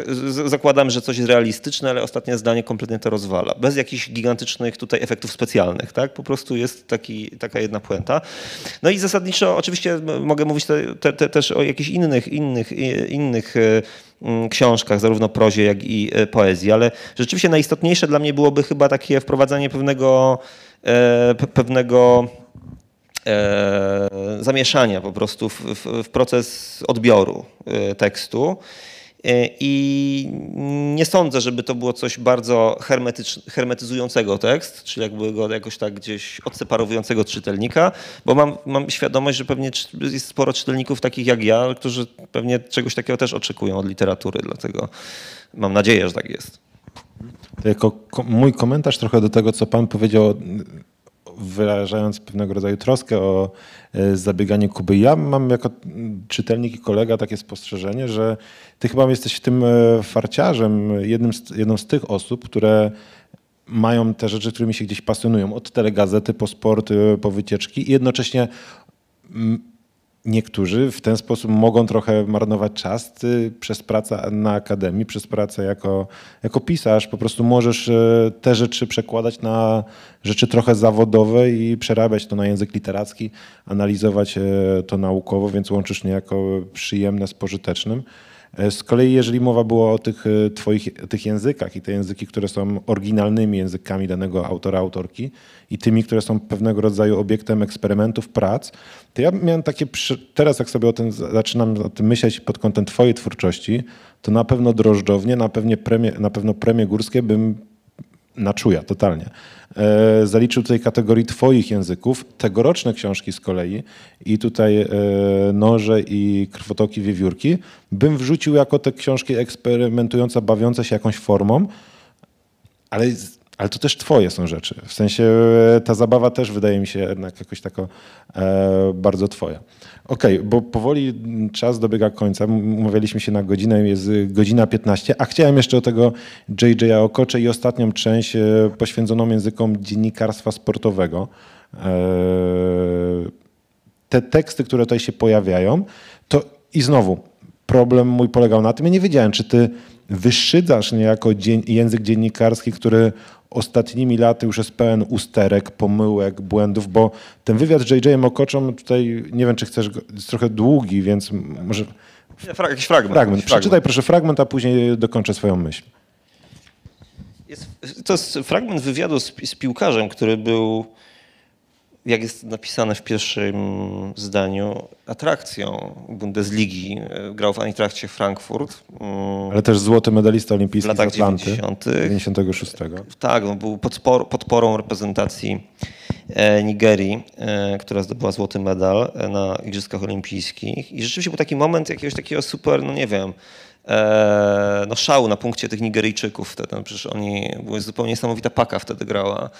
zakładam, że coś jest realistyczne, ale ostatnie zdanie kompletnie to rozwala. Bez jakichś gigantycznych tutaj efektów specjalnych, tak? Po prostu jest taki, taka jedna puenta. No i zasadniczo oczywiście mogę mówić te, te, te, też o jakichś innych, innych, innych książkach, zarówno prozie, jak i poezji, ale rzeczywiście najistotniejsze dla mnie byłoby chyba takie wprowadzanie pewnego, pewnego E, zamieszania po prostu w, w, w proces odbioru e, tekstu e, i nie sądzę, żeby to było coś bardzo hermetycz, hermetyzującego tekst, czyli jakby go jakoś tak gdzieś odseparowującego od czytelnika, bo mam, mam świadomość, że pewnie jest sporo czytelników takich jak ja, którzy pewnie czegoś takiego też oczekują od literatury, dlatego mam nadzieję, że tak jest. To jako ko- mój komentarz trochę do tego, co pan powiedział, wyrażając pewnego rodzaju troskę o zabieganie Kuby. Ja mam jako czytelnik i kolega takie spostrzeżenie, że ty chyba jesteś tym farciarzem, jednym z, jedną z tych osób, które mają te rzeczy, którymi się gdzieś pasjonują, od telegazety po sport, po wycieczki i jednocześnie niektórzy w ten sposób mogą trochę marnować czas. Ty przez pracę na akademii, przez pracę jako, jako pisarz po prostu możesz te rzeczy przekładać na rzeczy trochę zawodowe i przerabiać to na język literacki, analizować to naukowo, więc łączysz niejako przyjemne z pożytecznym. Z kolei jeżeli mowa była o tych twoich tych językach i te języki, które są oryginalnymi językami danego autora, autorki i tymi, które są pewnego rodzaju obiektem eksperymentów, prac, to ja miałem takie, teraz jak sobie o tym zaczynam o tym myśleć pod kątem twojej twórczości, to na pewno drożdżownie, na, pewnie premie, na pewno premie górskie bym na czuja totalnie. E, zaliczył tutaj kategorii twoich języków, tegoroczne książki z kolei i tutaj e, noże i krwotoki wiewiórki bym wrzucił jako te książki eksperymentujące, bawiące się jakąś formą, ale, ale to też twoje są rzeczy. W sensie ta zabawa też wydaje mi się jednak jakoś tako e, bardzo twoja. Okej, okay, bo powoli czas dobiega końca. Umawialiśmy się na godzinę, jest godzina piętnasta, a chciałem jeszcze o tego J J Okocze i ostatnią część poświęconą językom dziennikarstwa sportowego. Te teksty, które tutaj się pojawiają, to i znowu problem mój polegał na tym, ja nie wiedziałem, czy ty wyszydzasz niejako dzien- język dziennikarski, który ostatnimi laty już jest pełen usterek, pomyłek, błędów, bo ten wywiad z J J Okoczą tutaj, nie wiem czy chcesz, go, jest trochę długi, więc może... Ja, fra- jakiś fragment. fragment. Przeczytaj fragment. Proszę fragment, a później dokończę swoją myśl. Jest, to jest fragment wywiadu z, z piłkarzem, który był, jak jest napisane w pierwszym zdaniu, atrakcją Bundesligi. Grał w Eintrachcie Frankfurt. Ale też złoty medalista olimpijski z Atlanty. dziewięćdziesiątego szóstego Tak, on był podpor, podporą reprezentacji Nigerii, która zdobyła złoty medal na Igrzyskach Olimpijskich. I rzeczywiście był taki moment jakiegoś takiego super, no nie wiem, no szału na punkcie tych Nigeryjczyków wtedy. No przecież oni, była zupełnie niesamowita Paka wtedy grała.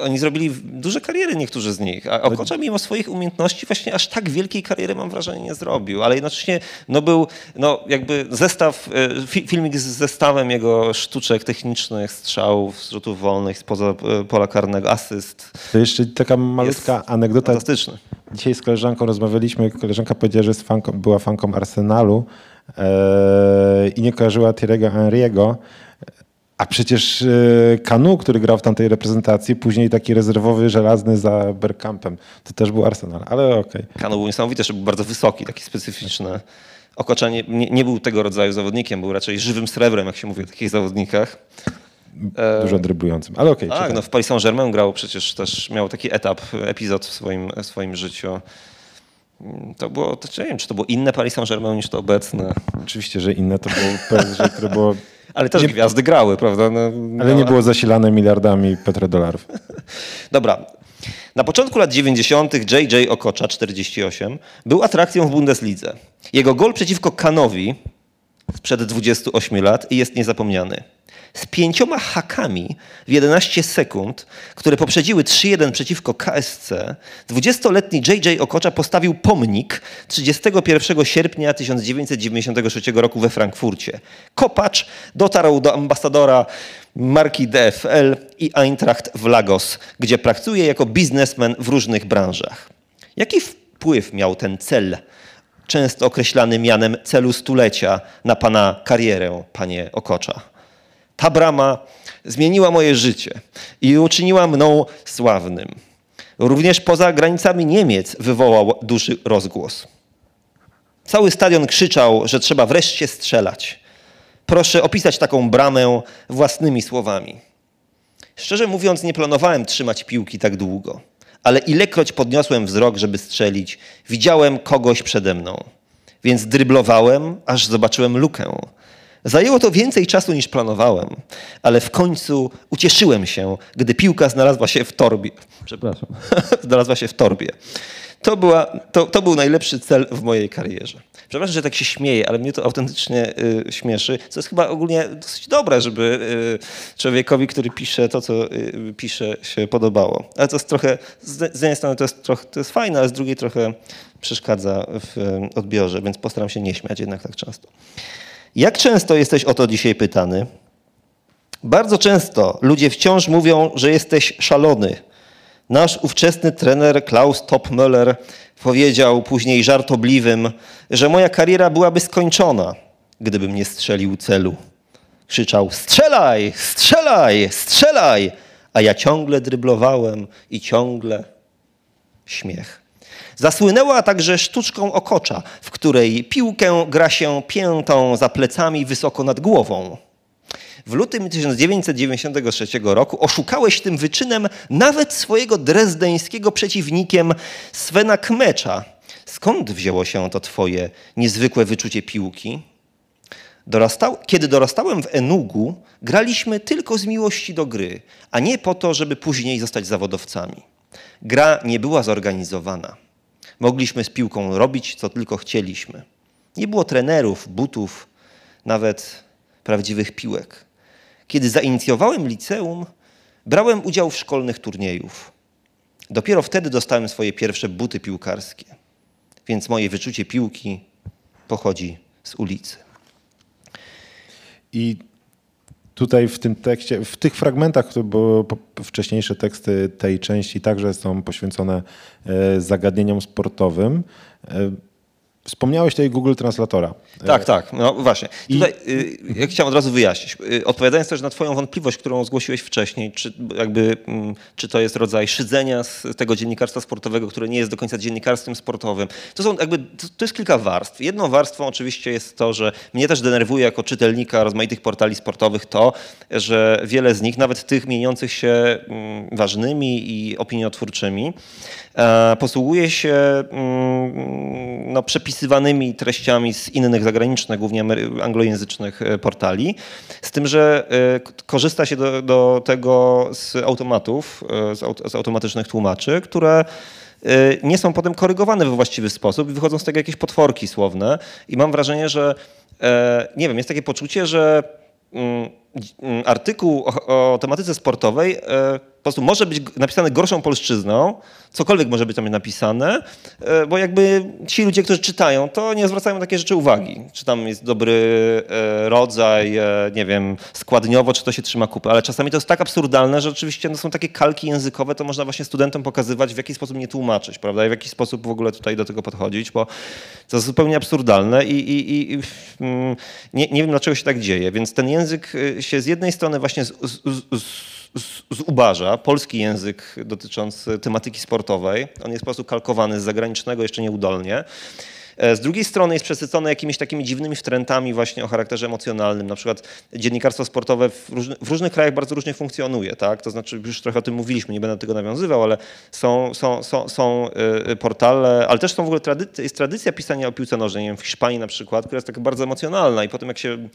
Oni zrobili duże kariery, niektórzy z nich, a Okocza mimo swoich umiejętności właśnie aż tak wielkiej kariery, mam wrażenie, nie zrobił, ale jednocześnie no był no jakby zestaw, filmik z zestawem jego sztuczek technicznych, strzałów, rzutów wolnych spoza pola karnego, asyst. To jeszcze taka malutka anegdota. Fantastyczny. Dzisiaj z koleżanką rozmawialiśmy, koleżanka powiedziała, że jest fanką, była fanką Arsenalu yy, i nie kojarzyła Thierry'ego Henry'ego. A przecież Kanu, który grał w tamtej reprezentacji, później taki rezerwowy, żelazny za Bergkampem, to też był Arsenal, ale okej. Okay. Kanu był niesamowity, że był bardzo wysoki, taki specyficzny. Okocza nie, nie, nie był tego rodzaju zawodnikiem, był raczej żywym srebrem, jak się mówi o takich zawodnikach. Dużo dryblującym, ale okej. Okay, tak, no w Paris Saint-Germain grał przecież też, miał taki etap, epizod w swoim, w swoim życiu. To było, to, nie wiem, czy to było inne Paris Saint-Germain niż to obecne. Oczywiście, że inne, to było P S G, które było... Ale też nie, gwiazdy grały, prawda? No, ale no, nie było zasilane miliardami petrodolarów. Dobra. Na początku lat dziewięćdziesiątych J J Okocha, czterdzieści osiem, był atrakcją w Bundeslidze. Jego gol przeciwko Kanowi sprzed dwudziestu ośmiu lat jest niezapomniany. Z pięcioma hakami w jedenaście sekund, które poprzedziły trzy jeden przeciwko K S C, dwudziestoletni J J Okocha postawił pomnik trzydziestego pierwszego sierpnia tysiąc dziewięćset dziewięćdziesiątego trzeciego roku we Frankfurcie. Kopacz dotarł do ambasadora marki D F L i Eintracht w Lagos, gdzie pracuje jako biznesmen w różnych branżach. Jaki wpływ miał ten cel, często określany mianem celu stulecia, na pana karierę, panie Okocha? Ta brama zmieniła moje życie i uczyniła mną sławnym. Również poza granicami Niemiec wywołał duży rozgłos. Cały stadion krzyczał, że trzeba wreszcie strzelać. Proszę opisać taką bramę własnymi słowami. Szczerze mówiąc, nie planowałem trzymać piłki tak długo, ale ilekroć podniosłem wzrok, żeby strzelić, widziałem kogoś przede mną. Więc dryblowałem, aż zobaczyłem lukę. Zajęło to więcej czasu niż planowałem, ale w końcu ucieszyłem się, gdy piłka znalazła się w torbie. Przepraszam. znalazła się w torbie. To, była, to, to był najlepszy cel w mojej karierze. Przepraszam, że tak się śmieję, ale mnie to autentycznie y, śmieszy, co jest chyba ogólnie dosyć dobre, żeby y, człowiekowi, który pisze to, co y, pisze, się podobało. Ale to jest trochę, z jednej strony to jest, trochę, to jest fajne, ale z drugiej trochę przeszkadza w y, odbiorze, więc postaram się nie śmiać jednak tak często. Jak często jesteś o to dzisiaj pytany? Bardzo często ludzie wciąż mówią, że jesteś szalony. Nasz ówczesny trener Klaus Topmöller powiedział później żartobliwym, że moja kariera byłaby skończona, gdybym nie strzelił celu. Krzyczał: strzelaj, strzelaj, strzelaj, a ja ciągle dryblowałem i ciągle śmiech. Zasłynęła także sztuczką Okocza, w której piłkę gra się piętą za plecami wysoko nad głową. W lutym tysiąc dziewięćset dziewięćdziesiątego trzeciego roku oszukałeś tym wyczynem nawet swojego drezdeńskiego przeciwnikiem Svena Kmecza. Skąd wzięło się to twoje niezwykłe wyczucie piłki? Dorastał, kiedy dorastałem w Enugu, graliśmy tylko z miłości do gry, a nie po to, żeby później zostać zawodowcami. Gra nie była zorganizowana. Mogliśmy z piłką robić, co tylko chcieliśmy. Nie było trenerów, butów, nawet prawdziwych piłek. Kiedy zainicjowałem liceum, brałem udział w szkolnych turniejów. Dopiero wtedy dostałem swoje pierwsze buty piłkarskie. Więc moje wyczucie piłki pochodzi z ulicy. I tutaj w tym tekście, w tych fragmentach, bo wcześniejsze teksty tej części także są poświęcone zagadnieniom sportowym. Wspomniałeś tutaj Google Translatora. Tak, tak, no właśnie. Tutaj I... ja chciałem od razu wyjaśnić, odpowiadając też na twoją wątpliwość, którą zgłosiłeś wcześniej, czy, jakby, czy to jest rodzaj szydzenia z tego dziennikarstwa sportowego, które nie jest do końca dziennikarstwem sportowym. To są jakby, to, to jest kilka warstw. Jedną warstwą oczywiście jest to, że mnie też denerwuje jako czytelnika rozmaitych portali sportowych to, że wiele z nich, nawet tych mieniących się ważnymi i opiniotwórczymi, posługuje się no, przepisami opisywanymi treściami z innych zagranicznych, głównie anglojęzycznych portali, z tym, że korzysta się do, do tego z automatów, z, aut, z automatycznych tłumaczy, które nie są potem korygowane we właściwy sposób i wychodzą z tego jakieś potworki słowne. I mam wrażenie, że nie wiem, jest takie poczucie, że artykuł o, o tematyce sportowej po prostu może być napisany gorszą polszczyzną, cokolwiek może być tam napisane, bo jakby ci ludzie, którzy czytają, to nie zwracają na takie rzeczy uwagi. Czy tam jest dobry rodzaj, nie wiem, składniowo, czy to się trzyma kupy, ale czasami to jest tak absurdalne, że oczywiście no, są takie kalki językowe, to można właśnie studentom pokazywać, w jaki sposób nie tłumaczyć, prawda, i w jaki sposób w ogóle tutaj do tego podchodzić, bo to jest zupełnie absurdalne i, i, i nie, nie wiem, dlaczego się tak dzieje, więc ten język się z jednej strony właśnie z, z, z zubaża polski język dotyczący tematyki sportowej. On jest po prostu kalkowany z zagranicznego, jeszcze nieudolnie. Z drugiej strony jest przesycony jakimiś takimi dziwnymi wtrętami właśnie o charakterze emocjonalnym. Na przykład dziennikarstwo sportowe w, różny, w różnych krajach bardzo różnie funkcjonuje. Tak? To znaczy, już trochę o tym mówiliśmy, nie będę tego nawiązywał, ale są, są, są, są portale, ale też są w ogóle tradycy, jest tradycja pisania o piłce nożnej, nie wiem, w Hiszpanii na przykład, która jest taka bardzo emocjonalna i potem jak się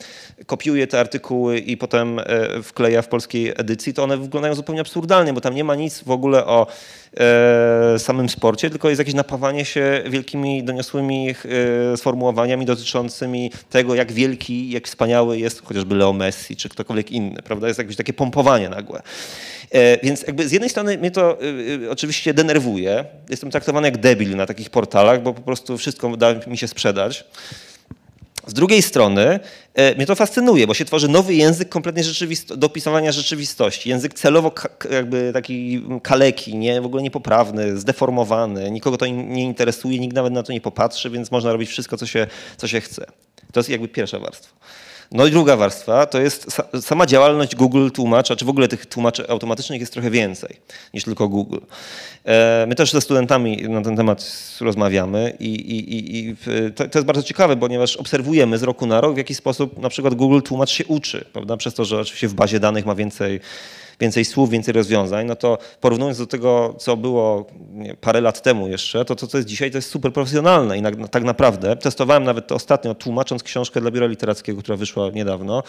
kopiuje te artykuły i potem wkleja w polskiej edycji, to one wyglądają zupełnie absurdalnie, bo tam nie ma nic w ogóle o e, samym sporcie, tylko jest jakieś napawanie się wielkimi, doniosłymi sformułowaniami dotyczącymi tego, jak wielki, jak wspaniały jest chociażby Leo Messi, czy ktokolwiek inny, prawda? Jest jakieś takie pompowanie nagłe. Więc jakby z jednej strony mnie to oczywiście denerwuje. Jestem traktowany jak debil na takich portalach, bo po prostu wszystko da mi się sprzedać. Z drugiej strony mnie to fascynuje, bo się tworzy nowy język kompletnie rzeczywisto- do opisywania rzeczywistości. Język celowo ka- jakby taki kaleki, nie? W ogóle niepoprawny, zdeformowany. Nikogo to in- nie interesuje, nikt nawet na to nie popatrzy, więc można robić wszystko, co się, co się chce. To jest jakby pierwsza warstwa. No i druga warstwa to jest sa- sama działalność Google tłumacza, czy w ogóle tych tłumaczy automatycznych jest trochę więcej niż tylko Google. E- my też ze studentami na ten temat rozmawiamy i, i, i, i to, to jest bardzo ciekawe, ponieważ obserwujemy z roku na rok, w jaki sposób na przykład Google tłumacz się uczy, prawda? Przez to, że oczywiście w bazie danych ma więcej, więcej słów, więcej rozwiązań, no to porównując do tego, co było nie, parę lat temu jeszcze, to to, co jest dzisiaj, to jest super profesjonalne i na, tak naprawdę testowałem nawet to ostatnio, tłumacząc książkę dla Biura Literackiego, która wyszła niedawno,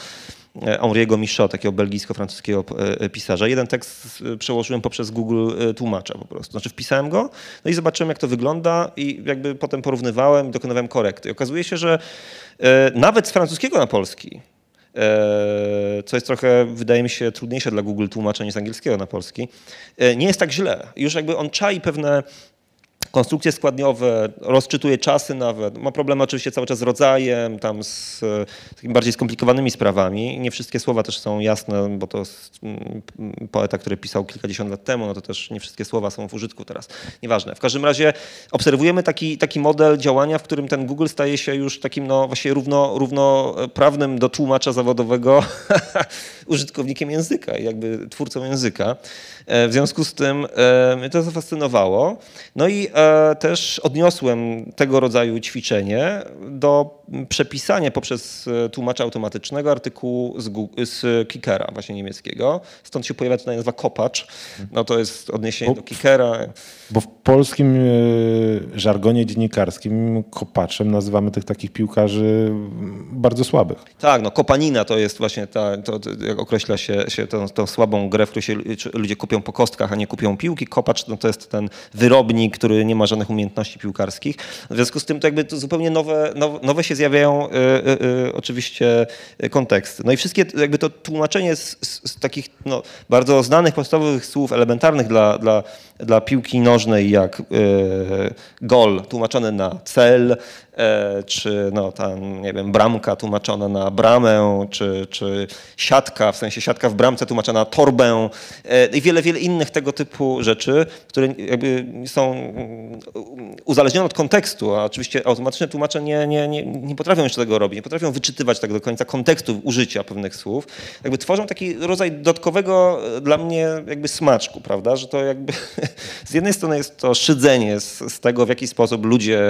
Henri'ego Michaud, takiego belgijsko-francuskiego pisarza. Jeden tekst przełożyłem poprzez Google tłumacza po prostu. Znaczy wpisałem go, no i zobaczyłem, jak to wygląda i jakby potem porównywałem i dokonywałem korekty. I okazuje się, że nawet z francuskiego na polski, co jest trochę, wydaje mi się, trudniejsze dla Google tłumacza niż z angielskiego na polski, nie jest tak źle. Już jakby on czai pewne konstrukcje składniowe, rozczytuje czasy nawet. Ma problemy oczywiście cały czas z rodzajem, tam z takimi bardziej skomplikowanymi sprawami. Nie wszystkie słowa też są jasne, bo to poeta, który pisał kilkadziesiąt lat temu, no to też nie wszystkie słowa są w użytku teraz. Nieważne. W każdym razie obserwujemy taki, taki model działania, w którym ten Google staje się już takim no właśnie równo, równoprawnym do tłumacza zawodowego użytkownikiem języka, jakby twórcą języka. W związku z tym mnie to zafascynowało. No i też odniosłem tego rodzaju ćwiczenie do przepisania poprzez tłumacza automatycznego artykułu z, Google, z Kickera, właśnie niemieckiego. Stąd się pojawia tutaj nazwa kopacz. No to jest odniesienie bo, do Kickera. Bo w polskim żargonie dziennikarskim kopaczem nazywamy tych takich piłkarzy bardzo słabych. Tak, no kopanina to jest właśnie ta, to, to, jak określa się, się tą, tą słabą grę, w której się ludzie kupią po kostkach, a nie kupią piłki. Kopacz no to jest ten wyrobnik, który nie ma żadnych umiejętności piłkarskich. W związku z tym to jakby to zupełnie nowe, nowe, nowe się zjawiają y, y, y, oczywiście konteksty. No i wszystkie jakby to tłumaczenie z, z, z takich no, bardzo znanych, podstawowych słów elementarnych dla, dla, dla piłki nożnej jak y, gol tłumaczony na cel, y, czy no, tam, nie wiem, bramka tłumaczona na bramę, czy, czy siatka, w sensie siatka w bramce tłumaczona na torbę y, i wiele, wiele innych tego typu rzeczy, które jakby są uzależnione od kontekstu, a oczywiście automatyczne tłumacze nie, nie, nie, nie potrafią jeszcze tego robić, nie potrafią wyczytywać tak do końca kontekstu użycia pewnych słów. Jakby tworzą taki rodzaj dodatkowego dla mnie jakby smaczku, prawda, że to jakby z jednej strony jest to szydzenie z, z tego, w jaki sposób ludzie,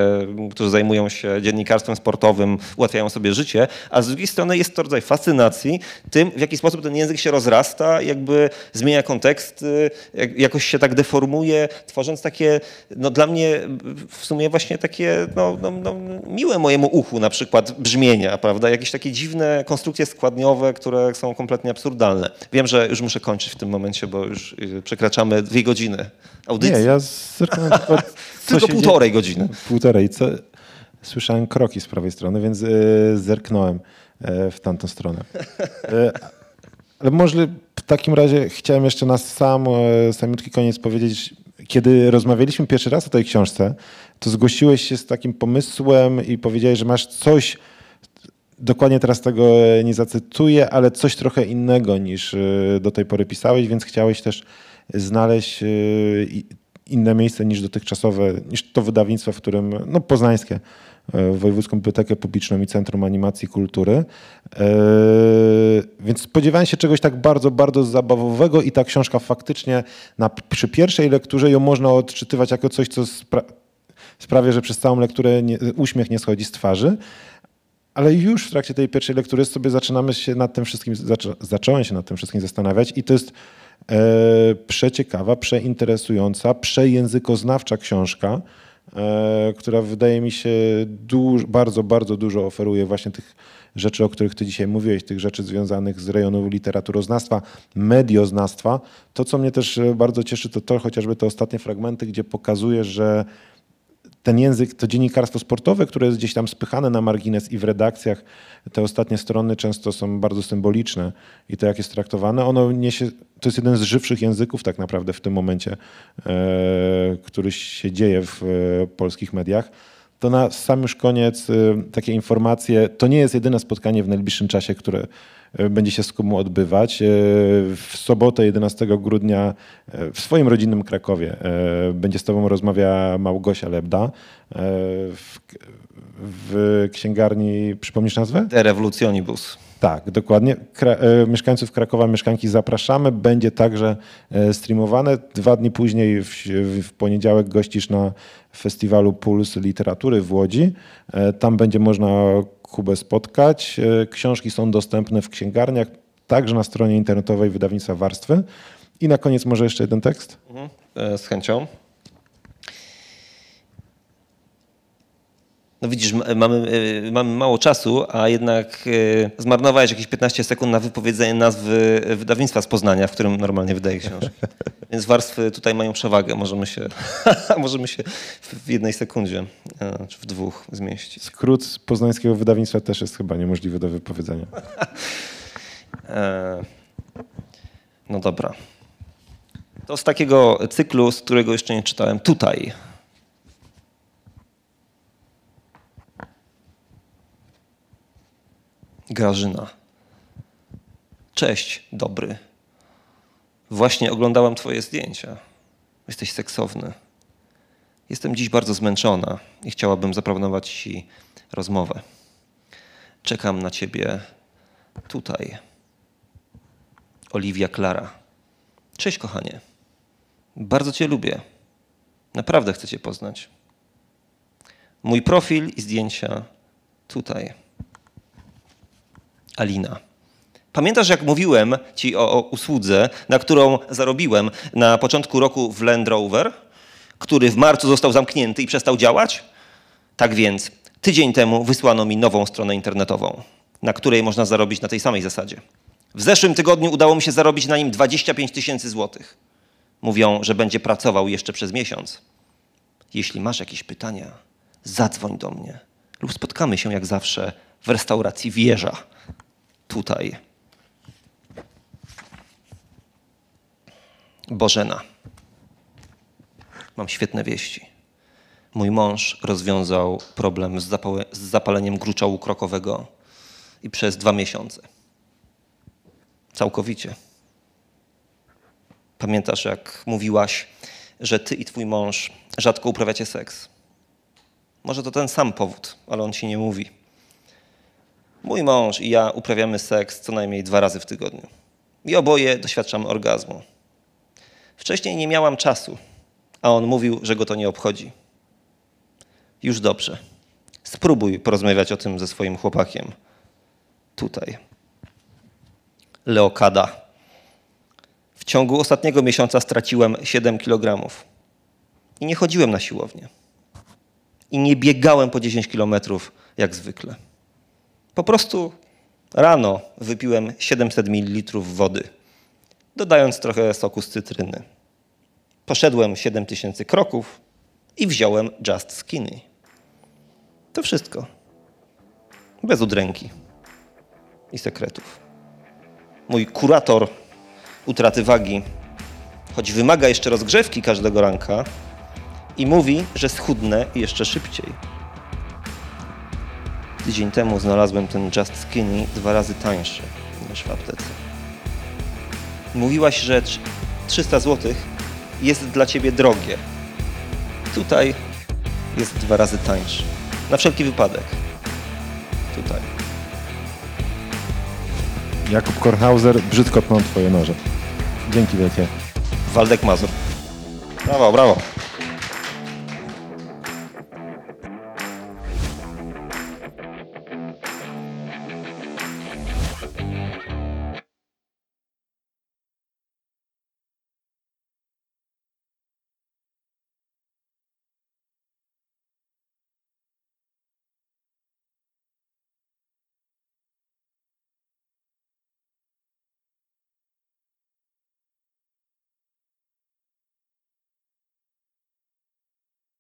którzy zajmują się dziennikarstwem sportowym, ułatwiają sobie życie, a z drugiej strony jest to rodzaj fascynacji tym, w jaki sposób ten język się rozrasta, jakby zmienia konteksty, jak, jakoś się tak deformuje, tworząc takie, no dla mnie w sumie właśnie takie no, no, no, miłe mojemu uchu na przykład brzmienia, prawda? Jakieś takie dziwne konstrukcje składniowe, które są kompletnie absurdalne. Wiem, że już muszę kończyć w tym momencie, bo już przekraczamy dwie godziny audycji. Nie, ja zerknąłem tylko tylko półtorej godziny. Półtorej. Co? Słyszałem kroki z prawej strony, więc yy, zerknąłem yy, w tamtą stronę. Yy, ale może w takim razie chciałem jeszcze na sam yy, samiutki koniec powiedzieć, kiedy rozmawialiśmy pierwszy raz o tej książce, to zgłosiłeś się z takim pomysłem i powiedziałeś, że masz coś, dokładnie teraz tego nie zacytuję, ale coś trochę innego niż do tej pory pisałeś, więc chciałeś też znaleźć inne miejsce niż dotychczasowe, niż to wydawnictwo, w którym, no poznańskie, Wojewódzką Bibliotekę Publiczną i Centrum Animacji i Kultury. Yy, więc spodziewałem się czegoś tak bardzo, bardzo zabawowego i ta książka faktycznie na, przy pierwszej lekturze ją można odczytywać jako coś, co spra- sprawia, że przez całą lekturę nie, uśmiech nie schodzi z twarzy. Ale już w trakcie tej pierwszej lektury sobie zaczynamy się nad tym wszystkim, zaczą- zacząłem się nad tym wszystkim zastanawiać i to jest yy, przeciekawa, przeinteresująca, przejęzykoznawcza książka, która wydaje mi się duż, bardzo, bardzo dużo oferuje właśnie tych rzeczy, o których ty dzisiaj mówiłeś, tych rzeczy związanych z rejonu literaturoznawstwa, medioznawstwa. To, co mnie też bardzo cieszy, to to chociażby te ostatnie fragmenty, gdzie pokazuje, że ten język, to dziennikarstwo sportowe, które jest gdzieś tam spychane na margines i w redakcjach, te ostatnie strony często są bardzo symboliczne i to, jak jest traktowane, ono niesie, to jest jeden z żywszych języków tak naprawdę w tym momencie, e, który się dzieje w e, polskich mediach. To na sam już koniec e, takie informacje, to nie jest jedyne spotkanie w najbliższym czasie, które e, będzie się z Kubą odbywać. E, w sobotę jedenastego grudnia e, w swoim rodzinnym Krakowie e, będzie z tobą rozmawiała Małgosia Lebda e, w, w księgarni, przypomnisz nazwę? De revolutionibus. Tak, dokładnie. Kra- mieszkańców Krakowa, mieszkanki zapraszamy. Będzie także streamowane. Dwa dni później, w, w poniedziałek, gościsz na festiwalu Puls Literatury w Łodzi. Tam będzie można Kubę spotkać. Książki są dostępne w księgarniach, także na stronie internetowej wydawnictwa Warstwy. I na koniec może jeszcze jeden tekst? Z chęcią. No widzisz, mamy, mamy mało czasu, a jednak zmarnowałeś jakieś piętnaście sekund na wypowiedzenie nazwy wydawnictwa z Poznania, w którym normalnie wydaje książki. Więc Warstwy tutaj mają przewagę. Możemy się, możemy się w jednej sekundzie, czy w dwóch zmieścić. Skrót z poznańskiego wydawnictwa też jest chyba niemożliwy do wypowiedzenia. No dobra. To z takiego cyklu, z którego jeszcze nie czytałem, tutaj. Grażyna. Cześć, dobry. Właśnie oglądałam twoje zdjęcia. Jesteś seksowny. Jestem dziś bardzo zmęczona i chciałabym zaproponować ci rozmowę. Czekam na ciebie tutaj. Oliwia Klara. Cześć, kochanie. Bardzo cię lubię. Naprawdę chcę Cię poznać. Mój profil i zdjęcia tutaj. Alina. Pamiętasz, jak mówiłem Ci o, o usłudze, na którą zarobiłem na początku roku w Land Rover, który w marcu został zamknięty i przestał działać? Tak więc tydzień temu wysłano mi nową stronę internetową, na której można zarobić na tej samej zasadzie. W zeszłym tygodniu udało mi się zarobić na nim dwadzieścia pięć tysięcy złotych. Mówią, że będzie pracował jeszcze przez miesiąc. Jeśli masz jakieś pytania, zadzwoń do mnie lub spotkamy się jak zawsze w restauracji Wieża. Tutaj. Bożena. Mam świetne wieści. Mój mąż rozwiązał problem z, z zapaleniem grucza łukrokowego i przez dwa miesiące. Całkowicie. Pamiętasz, jak mówiłaś, że ty i twój mąż rzadko uprawiacie seks? Może to ten sam powód, ale on ci nie mówi. Mój mąż i ja uprawiamy seks co najmniej dwa razy w tygodniu. I oboje doświadczamy orgazmu. Wcześniej nie miałam czasu, a on mówił, że go to nie obchodzi. Już dobrze. Spróbuj porozmawiać o tym ze swoim chłopakiem. Tutaj. Leokada. W ciągu ostatniego miesiąca straciłem siedem kilogramów. I nie chodziłem na siłownię. I nie biegałem po dziesięć kilometrów jak zwykle. Po prostu rano wypiłem siedemset mililitrów wody, dodając trochę soku z cytryny. Poszedłem siedem tysięcy kroków i wziąłem Just Skinny. To wszystko. Bez udręki i sekretów. Mój kurator utraty wagi, choć wymaga jeszcze rozgrzewki każdego ranka, i mówi, że schudnę jeszcze szybciej. Tydzień temu znalazłem ten Just Skinny dwa razy tańszy niż w aptece. Mówiłaś, że trzysta złotych jest dla ciebie drogie. Tutaj jest dwa razy tańszy. Na wszelki wypadek. Tutaj. Jakub Kornhauser brzydko pnął twoje noże. Dzięki wielkie. Waldek Mazur. Brawo, brawo.